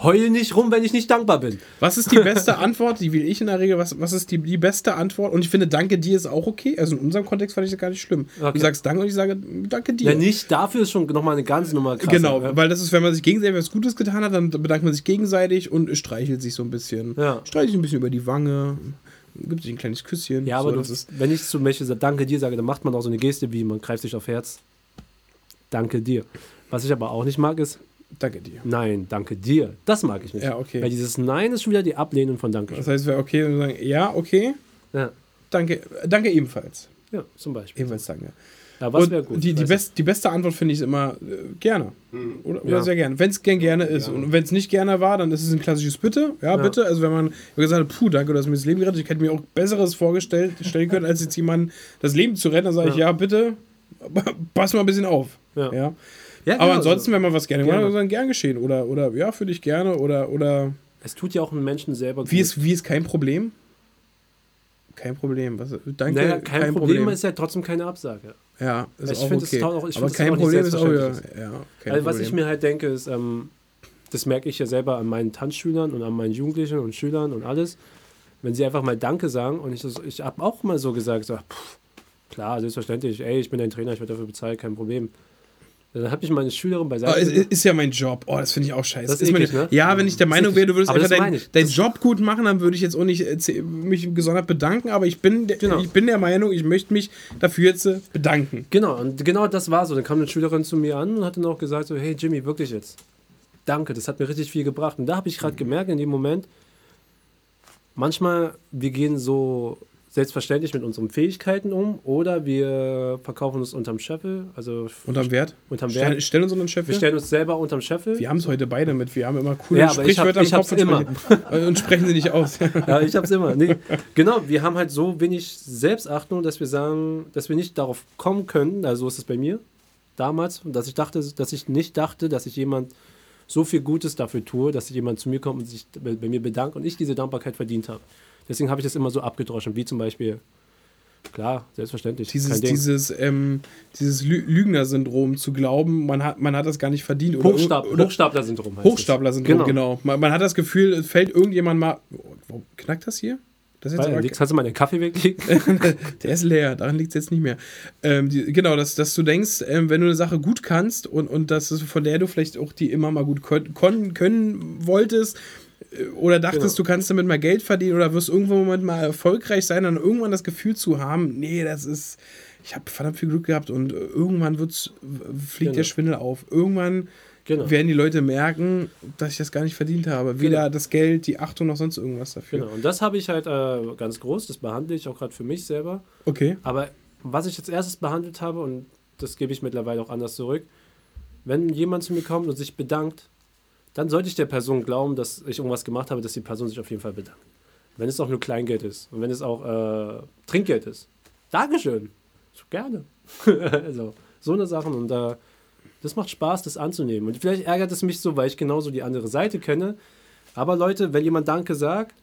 Heul nicht rum, wenn ich nicht dankbar bin. Was ist die beste Antwort? Die will ich in der Regel. Was, was ist die, die beste Antwort? Und ich finde, danke dir ist auch okay. Also in unserem Kontext fand ich das gar nicht schlimm. Okay. Du sagst danke und ich sage danke dir. Wenn nicht, dafür ist schon nochmal eine ganze Nummer krasser. Genau, ja. Weil das ist, wenn man sich gegenseitig was Gutes getan hat, dann bedankt man sich gegenseitig und streichelt sich so ein bisschen. Ja. Streichelt ein bisschen über die Wange, gibt sich ein kleines Küsschen. Ja, aber so, du, das ist wenn ich zum Beispiel danke dir sage, dann macht man auch so eine Geste wie, man greift sich auf Herz. Danke dir. Was ich aber auch nicht mag, ist, danke dir. Nein, danke dir. Das mag ich nicht. Ja, okay. Weil dieses Nein ist schon wieder die Ablehnung von Dankeschön. Das heißt, wäre okay, wenn wir sagen, ja, okay. Ja. Danke, danke ebenfalls. Ja, zum Beispiel. Ebenfalls danke. Ja, was wäre gut? Die, die, best, die beste Antwort finde ich immer äh, gerne. Oder, oder ja. Sehr gerne. Wenn es gern gerne ist. Ja. Und wenn es nicht gerne war, dann ist es ein klassisches Bitte. Ja, ja. Bitte. Also wenn man gesagt hat, puh, danke, du hast mir das Leben gerettet. Ich hätte mir auch Besseres vorgestellt stellen können, als jetzt jemanden das Leben zu retten. Dann sage ich, ja, ja bitte, pass mal ein bisschen auf. Ja. Ja. Ja, genau. Aber ansonsten, wenn man was gerne, gerne. Macht, dann gern geschehen. Oder, oder ja, für dich gerne. Oder, oder es tut ja auch einen Menschen selber gut. Wie ist, wie ist kein Problem? Kein Problem. Was, danke, naja, kein, kein Problem, Problem ist ja trotzdem keine Absage. Ja, ist ich auch find, okay. Das auch, ich aber kein das Problem ist auch, ja. Ist. Ja kein also, was Problem. Ich mir halt denke, ist, ähm, das merke ich ja selber an meinen Tanzschülern und an meinen Jugendlichen und Schülern und alles, wenn sie einfach mal Danke sagen. Und ich, ich habe auch mal so gesagt, so, pff, klar, selbstverständlich, ey, ich bin dein Trainer, ich werde dafür bezahlt, kein Problem. Dann habe ich meine Schülerin beiseite. Oh, ist, ist ja mein Job. Oh, das finde ich auch scheiße. Das ist eklig, meine, ne? Ja, wenn ich der Meinung wäre, du würdest aber einfach deinen dein Job gut machen, dann würde ich jetzt auch nicht äh, mich gesondert bedanken, aber ich bin, genau. ich bin der Meinung, ich möchte mich dafür jetzt bedanken. Genau, und genau das war so. Dann kam eine Schülerin zu mir an und hat dann auch gesagt, so, hey Jimmy, wirklich jetzt, danke, das hat mir richtig viel gebracht. Und da habe ich gerade mhm. gemerkt, in dem Moment, manchmal, wir gehen so selbstverständlich mit unseren Fähigkeiten um oder wir verkaufen uns unterm Scheffel. Also unterm Wert? Unterm Wert. Stell, stellen uns unterm Scheffel? Wir stellen uns selber unterm Scheffel. Wir haben es heute beide mit. Wir haben immer coole ja, Sprichwörter im Kopf. Immer. Und sprechen sie nicht aus. Ja, ich hab's immer. Nee. Genau, wir haben halt so wenig Selbstachtung, dass wir sagen, dass wir nicht darauf kommen können, also so ist es bei mir damals, dass ich dachte, dass ich nicht dachte, dass ich jemand so viel Gutes dafür tue, dass jemand zu mir kommt und sich bei mir bedankt und ich diese Dankbarkeit verdient habe. Deswegen habe ich das immer so abgedroschen, wie zum Beispiel, klar, selbstverständlich. Dieses, dieses, ähm, dieses Lü- Lügner-Syndrom zu glauben, man hat, man hat das gar nicht verdient. Oder, Hochstab- oder, Hochstapler-Syndrom heißt Hochstapler-Syndrom, genau. genau. Man, man hat das Gefühl, fällt irgendjemand mal... Oh, warum knackt das hier? Das jetzt aber, kannst du mal den Kaffee weglegen? Der ist leer, daran liegt es jetzt nicht mehr. Ähm, die, genau, dass, dass du denkst, ähm, wenn du eine Sache gut kannst und, und dass es, von der du vielleicht auch die immer mal gut kon- kon- können wolltest... Oder dachtest, genau. Du kannst damit mal Geld verdienen oder wirst irgendwann mal, mal erfolgreich sein, dann irgendwann das Gefühl zu haben, nee, das ist, ich habe verdammt viel Glück gehabt und irgendwann wird's, fliegt genau. der Schwindel auf. Irgendwann genau. werden die Leute merken, dass ich das gar nicht verdient habe. Weder genau. das Geld, die Achtung noch sonst irgendwas dafür. Genau, und das habe ich halt äh, ganz groß, das behandle ich auch gerade für mich selber. Okay. Aber was ich als erstes behandelt habe, und das gebe ich mittlerweile auch anders zurück, wenn jemand zu mir kommt und sich bedankt, dann sollte ich der Person glauben, dass ich irgendwas gemacht habe, dass die Person sich auf jeden Fall bedankt. Wenn es auch nur Kleingeld ist und wenn es auch äh, Trinkgeld ist. Dankeschön. So, gerne. Also, so eine Sache. Und äh, das macht Spaß, das anzunehmen. Und vielleicht ärgert es mich so, weil ich genauso die andere Seite kenne. Aber Leute, wenn jemand Danke sagt,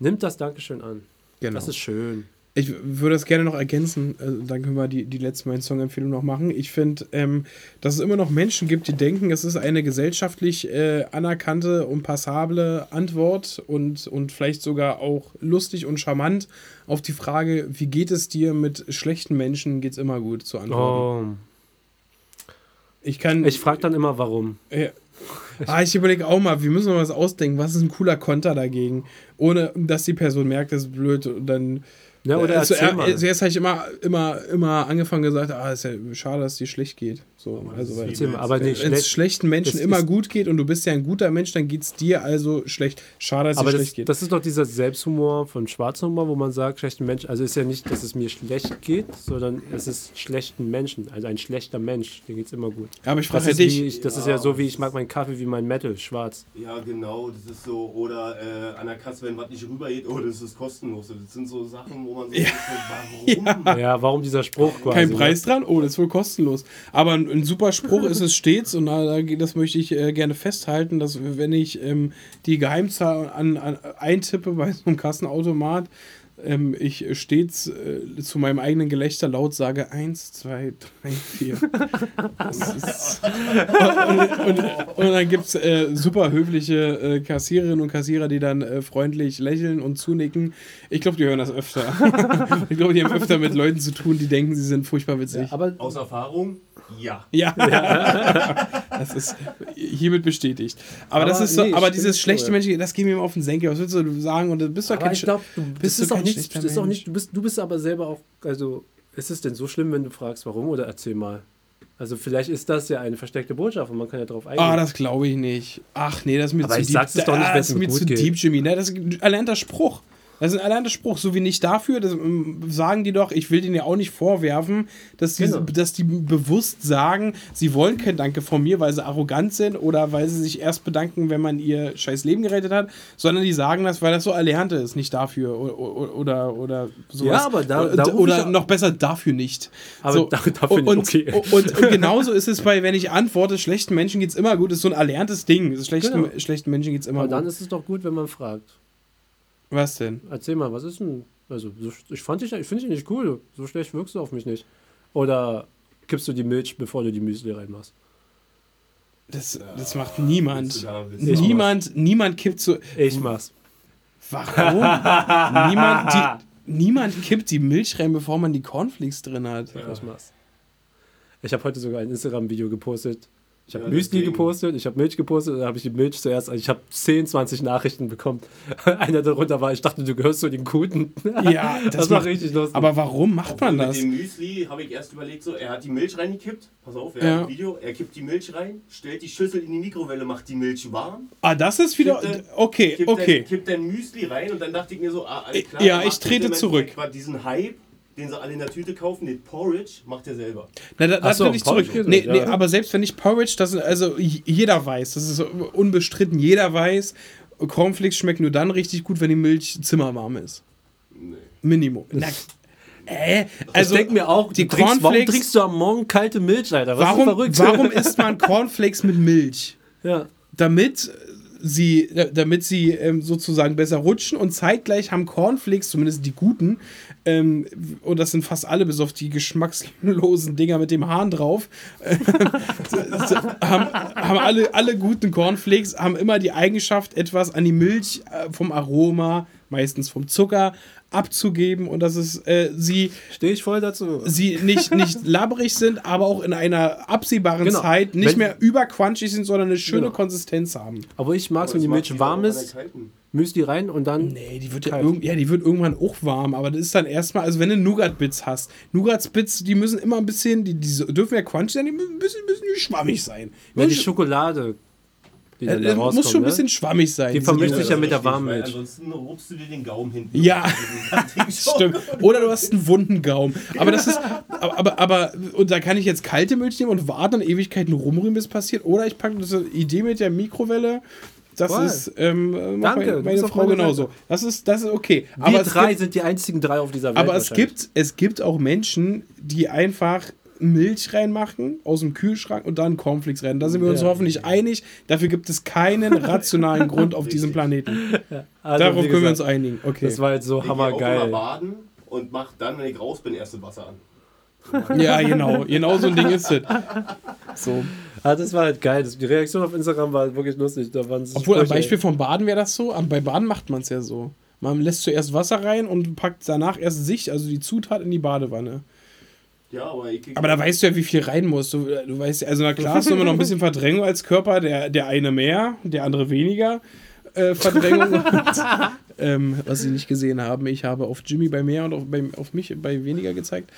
nimmt das Dankeschön an. Genau. Das ist schön. Ich würde das gerne noch ergänzen, dann können wir die, die letzte Mein Song-Empfehlung noch machen. Ich finde, ähm, dass es immer noch Menschen gibt, die denken, es ist eine gesellschaftlich äh, anerkannte und passable Antwort und, und vielleicht sogar auch lustig und charmant auf die Frage, wie geht es dir mit schlechten Menschen, geht's immer gut, zu antworten. Oh. Ich kann... Ich frage dann immer, warum. Äh, Ah, ich überlege auch mal, wir müssen mal was ausdenken, was ist ein cooler Konter dagegen, ohne dass die Person merkt, das ist blöd und dann... Ja, oder also, erzähl mal. Zuerst habe ich immer, immer, immer angefangen gesagt, ah, ist ja schade, dass es dir schlecht geht. So, also, weil, wenn es schlechten Menschen immer gut geht und du bist ja ein guter Mensch, dann geht es dir also schlecht. Schade, dass es dir schlecht geht. Das ist doch dieser Selbsthumor von Schwarzhumor, wo man sagt, schlechten Menschen, also ist ja nicht, dass es mir schlecht geht, sondern es ist schlechten Menschen, also ein schlechter Mensch, dem geht es immer gut. Ja, aber ich frage dich. Das ist ja so, wie ich mag meinen Kaffee wie mein Metal, schwarz. Ja, genau, das ist so, oder äh, an der Kasse, wenn was nicht rübergeht, oh, das ist kostenlos. Das sind so Sachen, wo man so, ja. so warum? Ja. ja, warum dieser Spruch quasi? Kein Preis dran? Oh, das ist wohl kostenlos. Aber ein Ein super Spruch ist es stets und das möchte ich äh, gerne festhalten, dass wenn ich ähm, die Geheimzahl an, an, eintippe bei so einem Kassenautomat, ähm, ich stets äh, zu meinem eigenen Gelächter laut sage, eins, zwei, drei, vier. Das ist, und, und, und dann gibt es äh, super höfliche äh, Kassiererinnen und Kassierer, die dann äh, freundlich lächeln und zunicken. Ich glaube, die hören das öfter. Ich glaube, die haben öfter mit Leuten zu tun, die denken, sie sind furchtbar witzig. Ja, aber aus Erfahrung... Ja. Ja. Das ist hiermit bestätigt. Aber, aber das ist so, nee, aber dieses schlechte so, Menschen, das geht mir immer auf den Senkel. Was willst du sagen? Und du bist doch aber kein, ich glaub, du bist bist doch nicht, bist auch nicht, du bist du bist aber selber auch, also ist es denn so schlimm, wenn du fragst, warum, oder erzähl mal? Also vielleicht ist das ja eine versteckte Botschaft und man kann ja drauf eingehen. Ah, oh, das glaube ich nicht. Ach nee, das ist mir aber zu ich deep. Sag's es doch nicht, ah, das ist mir zu geht. Deep, Jimmy. Ne, das ist erlernter Spruch. Das ist ein erlernter Spruch, so wie nicht dafür, das sagen die doch, ich will denen ja auch nicht vorwerfen, dass die, genau. dass die bewusst sagen, sie wollen kein Danke von mir, weil sie arrogant sind oder weil sie sich erst bedanken, wenn man ihr scheiß Leben gerettet hat, sondern die sagen das, weil das so erlernte ist, nicht dafür oder, oder, oder sowas. Ja, aber da, da oder noch besser, dafür nicht. Aber so, da, dafür und, nicht, okay. Und, und, und genauso ist es bei, wenn ich antworte, schlechten Menschen geht's immer gut, das ist so ein erlerntes Ding, schlechten, genau. schlechten Menschen geht's immer aber gut. Aber dann ist es doch gut, wenn man fragt. Was denn? Erzähl mal, was ist denn? Also, ich fand dich, ich finde dich nicht cool. So schlecht wirkst du auf mich nicht. Oder kippst du die Milch, bevor du die Müsli reinmachst? Das, das macht niemand. Niemand, niemand kippt so. Ich mach's. Warum? niemand, die, niemand kippt die Milch rein, bevor man die Cornflakes drin hat. Ja. Ich mach's. Ich habe heute sogar ein Instagram-Video gepostet. Ich habe ja, Müsli deswegen. gepostet, ich habe Milch gepostet, dann habe ich die Milch zuerst, also ich habe zehn, zwanzig Nachrichten bekommen. Einer darunter war, ich dachte, du gehörst zu den Guten. Ja, das, das macht richtig lustig. Aber warum macht man das? Mit dem Müsli habe ich erst überlegt, so, er hat die Milch reingekippt, pass auf, er ja. hat ein Video, er kippt die Milch rein, stellt die Schüssel in die Mikrowelle, macht die Milch warm. Ah, das ist wieder, kippt, okay, kippt okay. Dann, kippt dein Müsli rein und dann dachte ich mir so, ah, alles klar. Ja, ich trete zurück. Diesen Hype, den sie alle in der Tüte kaufen, den Porridge macht er selber. Na, da, das so, will ich zurück. Nee, nee, ja. Aber selbst wenn ich Porridge, das, also jeder weiß, das ist unbestritten, jeder weiß, Cornflakes schmeckt nur dann richtig gut, wenn die Milch zimmerwarm ist. Nee. Minimum. Na, äh, also ich denke mir auch, die trinkst, Cornflakes, warum trinkst du am Morgen kalte Milch, Alter? Was warum, ist verrückt? Warum isst man Cornflakes mit Milch? Ja. Damit... Sie, damit sie ähm, sozusagen besser rutschen und zeitgleich haben Cornflakes, zumindest die guten, ähm, und das sind fast alle, bis auf die geschmackslosen Dinger mit dem Hahn drauf, äh, haben, haben alle, alle guten Cornflakes, haben immer die Eigenschaft, etwas an die Milch äh, vom Aroma, meistens vom Zucker, abzugeben und dass es äh, sie stehe ich voll dazu sie nicht, nicht labberig sind, aber auch in einer absehbaren genau. Zeit nicht wenn, mehr überquanschig sind, sondern eine schöne genau. Konsistenz haben. Aber ich mag es, wenn die Milch warm ist, Müsli rein und dann... Nee, die wird ja, irg- ja die wird irgendwann auch warm, aber das ist dann erstmal, also wenn du Nougat-Bits hast, Nougat-Bits, die müssen immer ein bisschen, die, die dürfen ja quanschig sein, die müssen ein bisschen, bisschen schwammig sein. Wenn die Schokolade... Ja, das muss schon ein bisschen schwammig sein. Die vermischt sich ja mit der warmen Milch. Ansonsten rupst du dir den Gaumen hinten. Ja, stimmt. Oder du hast einen wunden Gaumen. Aber das ist, aber, aber, und da kann ich jetzt kalte Milch nehmen und warten und Ewigkeiten rumrühren, bis es passiert. Oder ich packe diese Idee mit der Mikrowelle. Das Voll. ist, ähm, Danke, meine, meine Frau genauso. Das ist, das ist okay. Wir aber drei gibt, sind die einzigen drei auf dieser Welt. Aber es gibt, es gibt auch Menschen, die einfach Milch reinmachen aus dem Kühlschrank und dann Cornflakes rein. Da sind wir uns ja. hoffentlich einig. Dafür gibt es keinen rationalen Grund auf diesem Planeten. Ja. Also, darauf können wir uns einigen. Okay. Das war jetzt so hammergeil. und mach dann, wenn ich raus bin, erst das Wasser an. Ja, genau. Genau so ein Ding ist es. So. Ah, das war halt geil. Die Reaktion auf Instagram war halt wirklich lustig. Da waren Obwohl, am Beispiel vom Baden wäre das so. Bei Baden macht man es ja so. Man lässt zuerst Wasser rein und packt danach erst sich, also die Zutat, in die Badewanne. Ja, aber, ich aber da weißt du ja, wie viel rein muss. Du, du weißt, also na klar, hast du immer noch ein bisschen Verdrängung als Körper. Der, der eine mehr, der andere weniger. Äh, Verdrängung. und, ähm, was sie nicht gesehen haben. Ich habe auf Jimmy bei mehr und auf, bei, auf mich bei weniger gezeigt.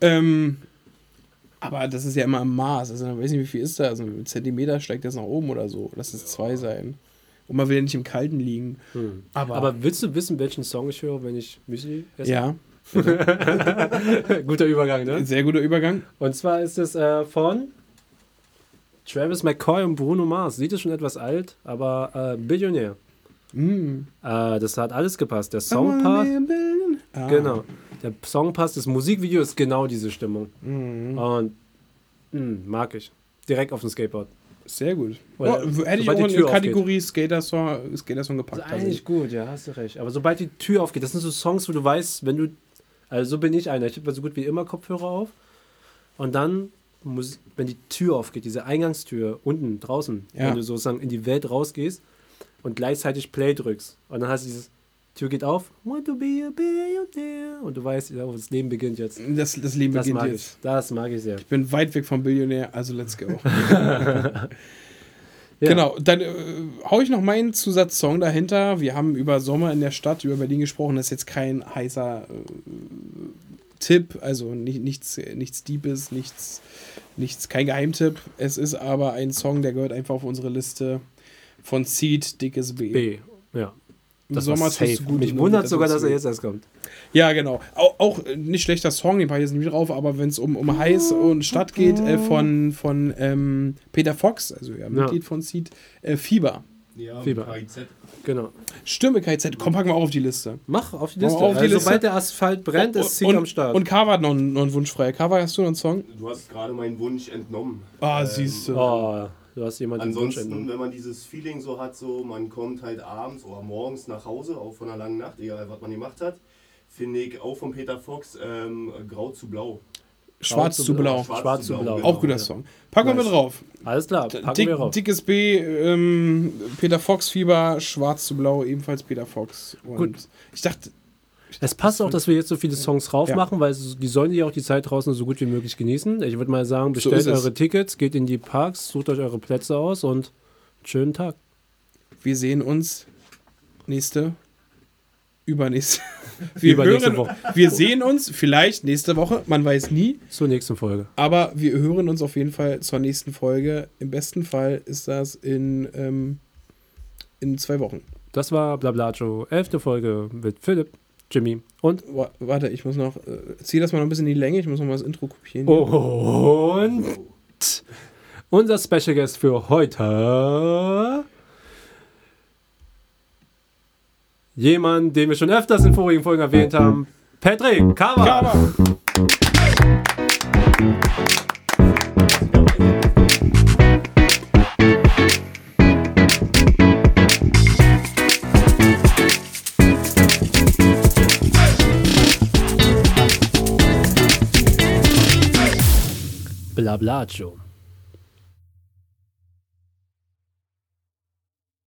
Ähm, aber das ist ja immer im Maß. Also, ich weiß nicht, wie viel ist da. Also, ein Zentimeter steigt das nach oben oder so. Lass es zwei sein. Und man will ja nicht im Kalten liegen. Hm. Aber, aber willst du wissen, welchen Song ich höre, wenn ich Müsli esse? Ja. Guter Übergang, ne? Sehr guter Übergang. Und zwar ist es äh, von Travis McCoy und Bruno Mars. Sieht es schon etwas alt, aber äh, Billionaire. Mm. Äh, das hat alles gepasst. Der Songpart. Ah. Genau. Der Song passt, das Musikvideo ist genau diese Stimmung. Mhm. Und mh, mag ich. Direkt auf dem Skateboard. Sehr gut. Oder, oh, hätte ich auch in die Kategorie Skater-Song, Skater-Song gepackt. Das ist eigentlich also. Gut, ja, hast du recht. Aber sobald die Tür aufgeht, das sind so Songs, wo du weißt, wenn du, also so bin ich einer, ich habe so gut wie immer Kopfhörer auf und dann, muss, wenn die Tür aufgeht, diese Eingangstür unten, draußen, ja. Wenn du sozusagen in die Welt rausgehst und gleichzeitig Play drückst und dann hast du dieses Tür geht auf. Want to be a billionaire. Und du weißt, das Leben beginnt jetzt. Das, das Leben das beginnt mag jetzt. Ich. Das mag ich sehr. Ich bin weit weg vom Billionär, also let's go. ja. Genau, dann äh, hau ich noch meinen Zusatzsong dahinter. Wir haben über Sommer in der Stadt, über Berlin gesprochen. Das ist jetzt kein heißer äh, Tipp, also nicht, nichts, nichts Deepes, nichts, nichts, kein Geheimtipp. Es ist aber ein Song, der gehört einfach auf unsere Liste von Seed, dickes B. B, ja. Das Sommer ist gut. Mich wundert sogar, dass er jetzt erst kommt. Ja, genau. Auch, auch nicht schlechter Song, den packe ich jetzt nicht drauf, aber wenn es um, um Heiß und Stadt geht, äh, von, von ähm, Peter Fox, also ja, Mitglied ja. von Seed, äh, Fieber. Ja, Fieber. K I Z. Genau. Stimme K I Z, komm, packen wir auch auf die Liste. Mach auf die Liste. Auf die also, Liste. Sobald der Asphalt brennt, oh, ist Seed am Start. Und Carver hat noch einen, noch einen Wunsch frei. Carver, hast du noch einen Song? Du hast gerade meinen Wunsch entnommen. Ah, ähm, siehst du. Oh. Du hast jemanden ansonsten, wenn man dieses Feeling so hat, so man kommt halt abends oder morgens nach Hause, auch von einer langen Nacht, egal was man gemacht hat, finde ich auch von Peter Fox ähm, Grau zu Blau. Schwarz zu Blau. Schwarz, Schwarz zu Blau. Blau. Genau. Auch guter Song. Packen nice. wir drauf. Alles klar, packen Dick, wir drauf. Dickes B, ähm, Peter Fox Fieber, Schwarz zu Blau, ebenfalls Peter Fox. Und gut. Ich dachte... Es passt auch, dass wir jetzt so viele Songs drauf machen, ja. weil es, die sollen ja auch die Zeit draußen so gut wie möglich genießen. Ich würde mal sagen, bestellt so eure Tickets, geht in die Parks, sucht euch eure Plätze aus und schönen Tag. Wir sehen uns nächste, übernächste, wir übernächste hören, Woche. Wir sehen uns vielleicht nächste Woche, man weiß nie. Zur nächsten Folge. Aber wir hören uns auf jeden Fall zur nächsten Folge. Im besten Fall ist das in, ähm, in zwei Wochen. Das war Blablacho, elfte Folge mit Philipp. Jimmy. Und? Warte, ich muss noch. Äh, zieh das mal noch ein bisschen in die Länge, ich muss noch mal das Intro kopieren. Und. Unser Special Guest für heute. Jemand, den wir schon öfters in vorigen Folgen erwähnt haben: Patrick Carver. Blablacho.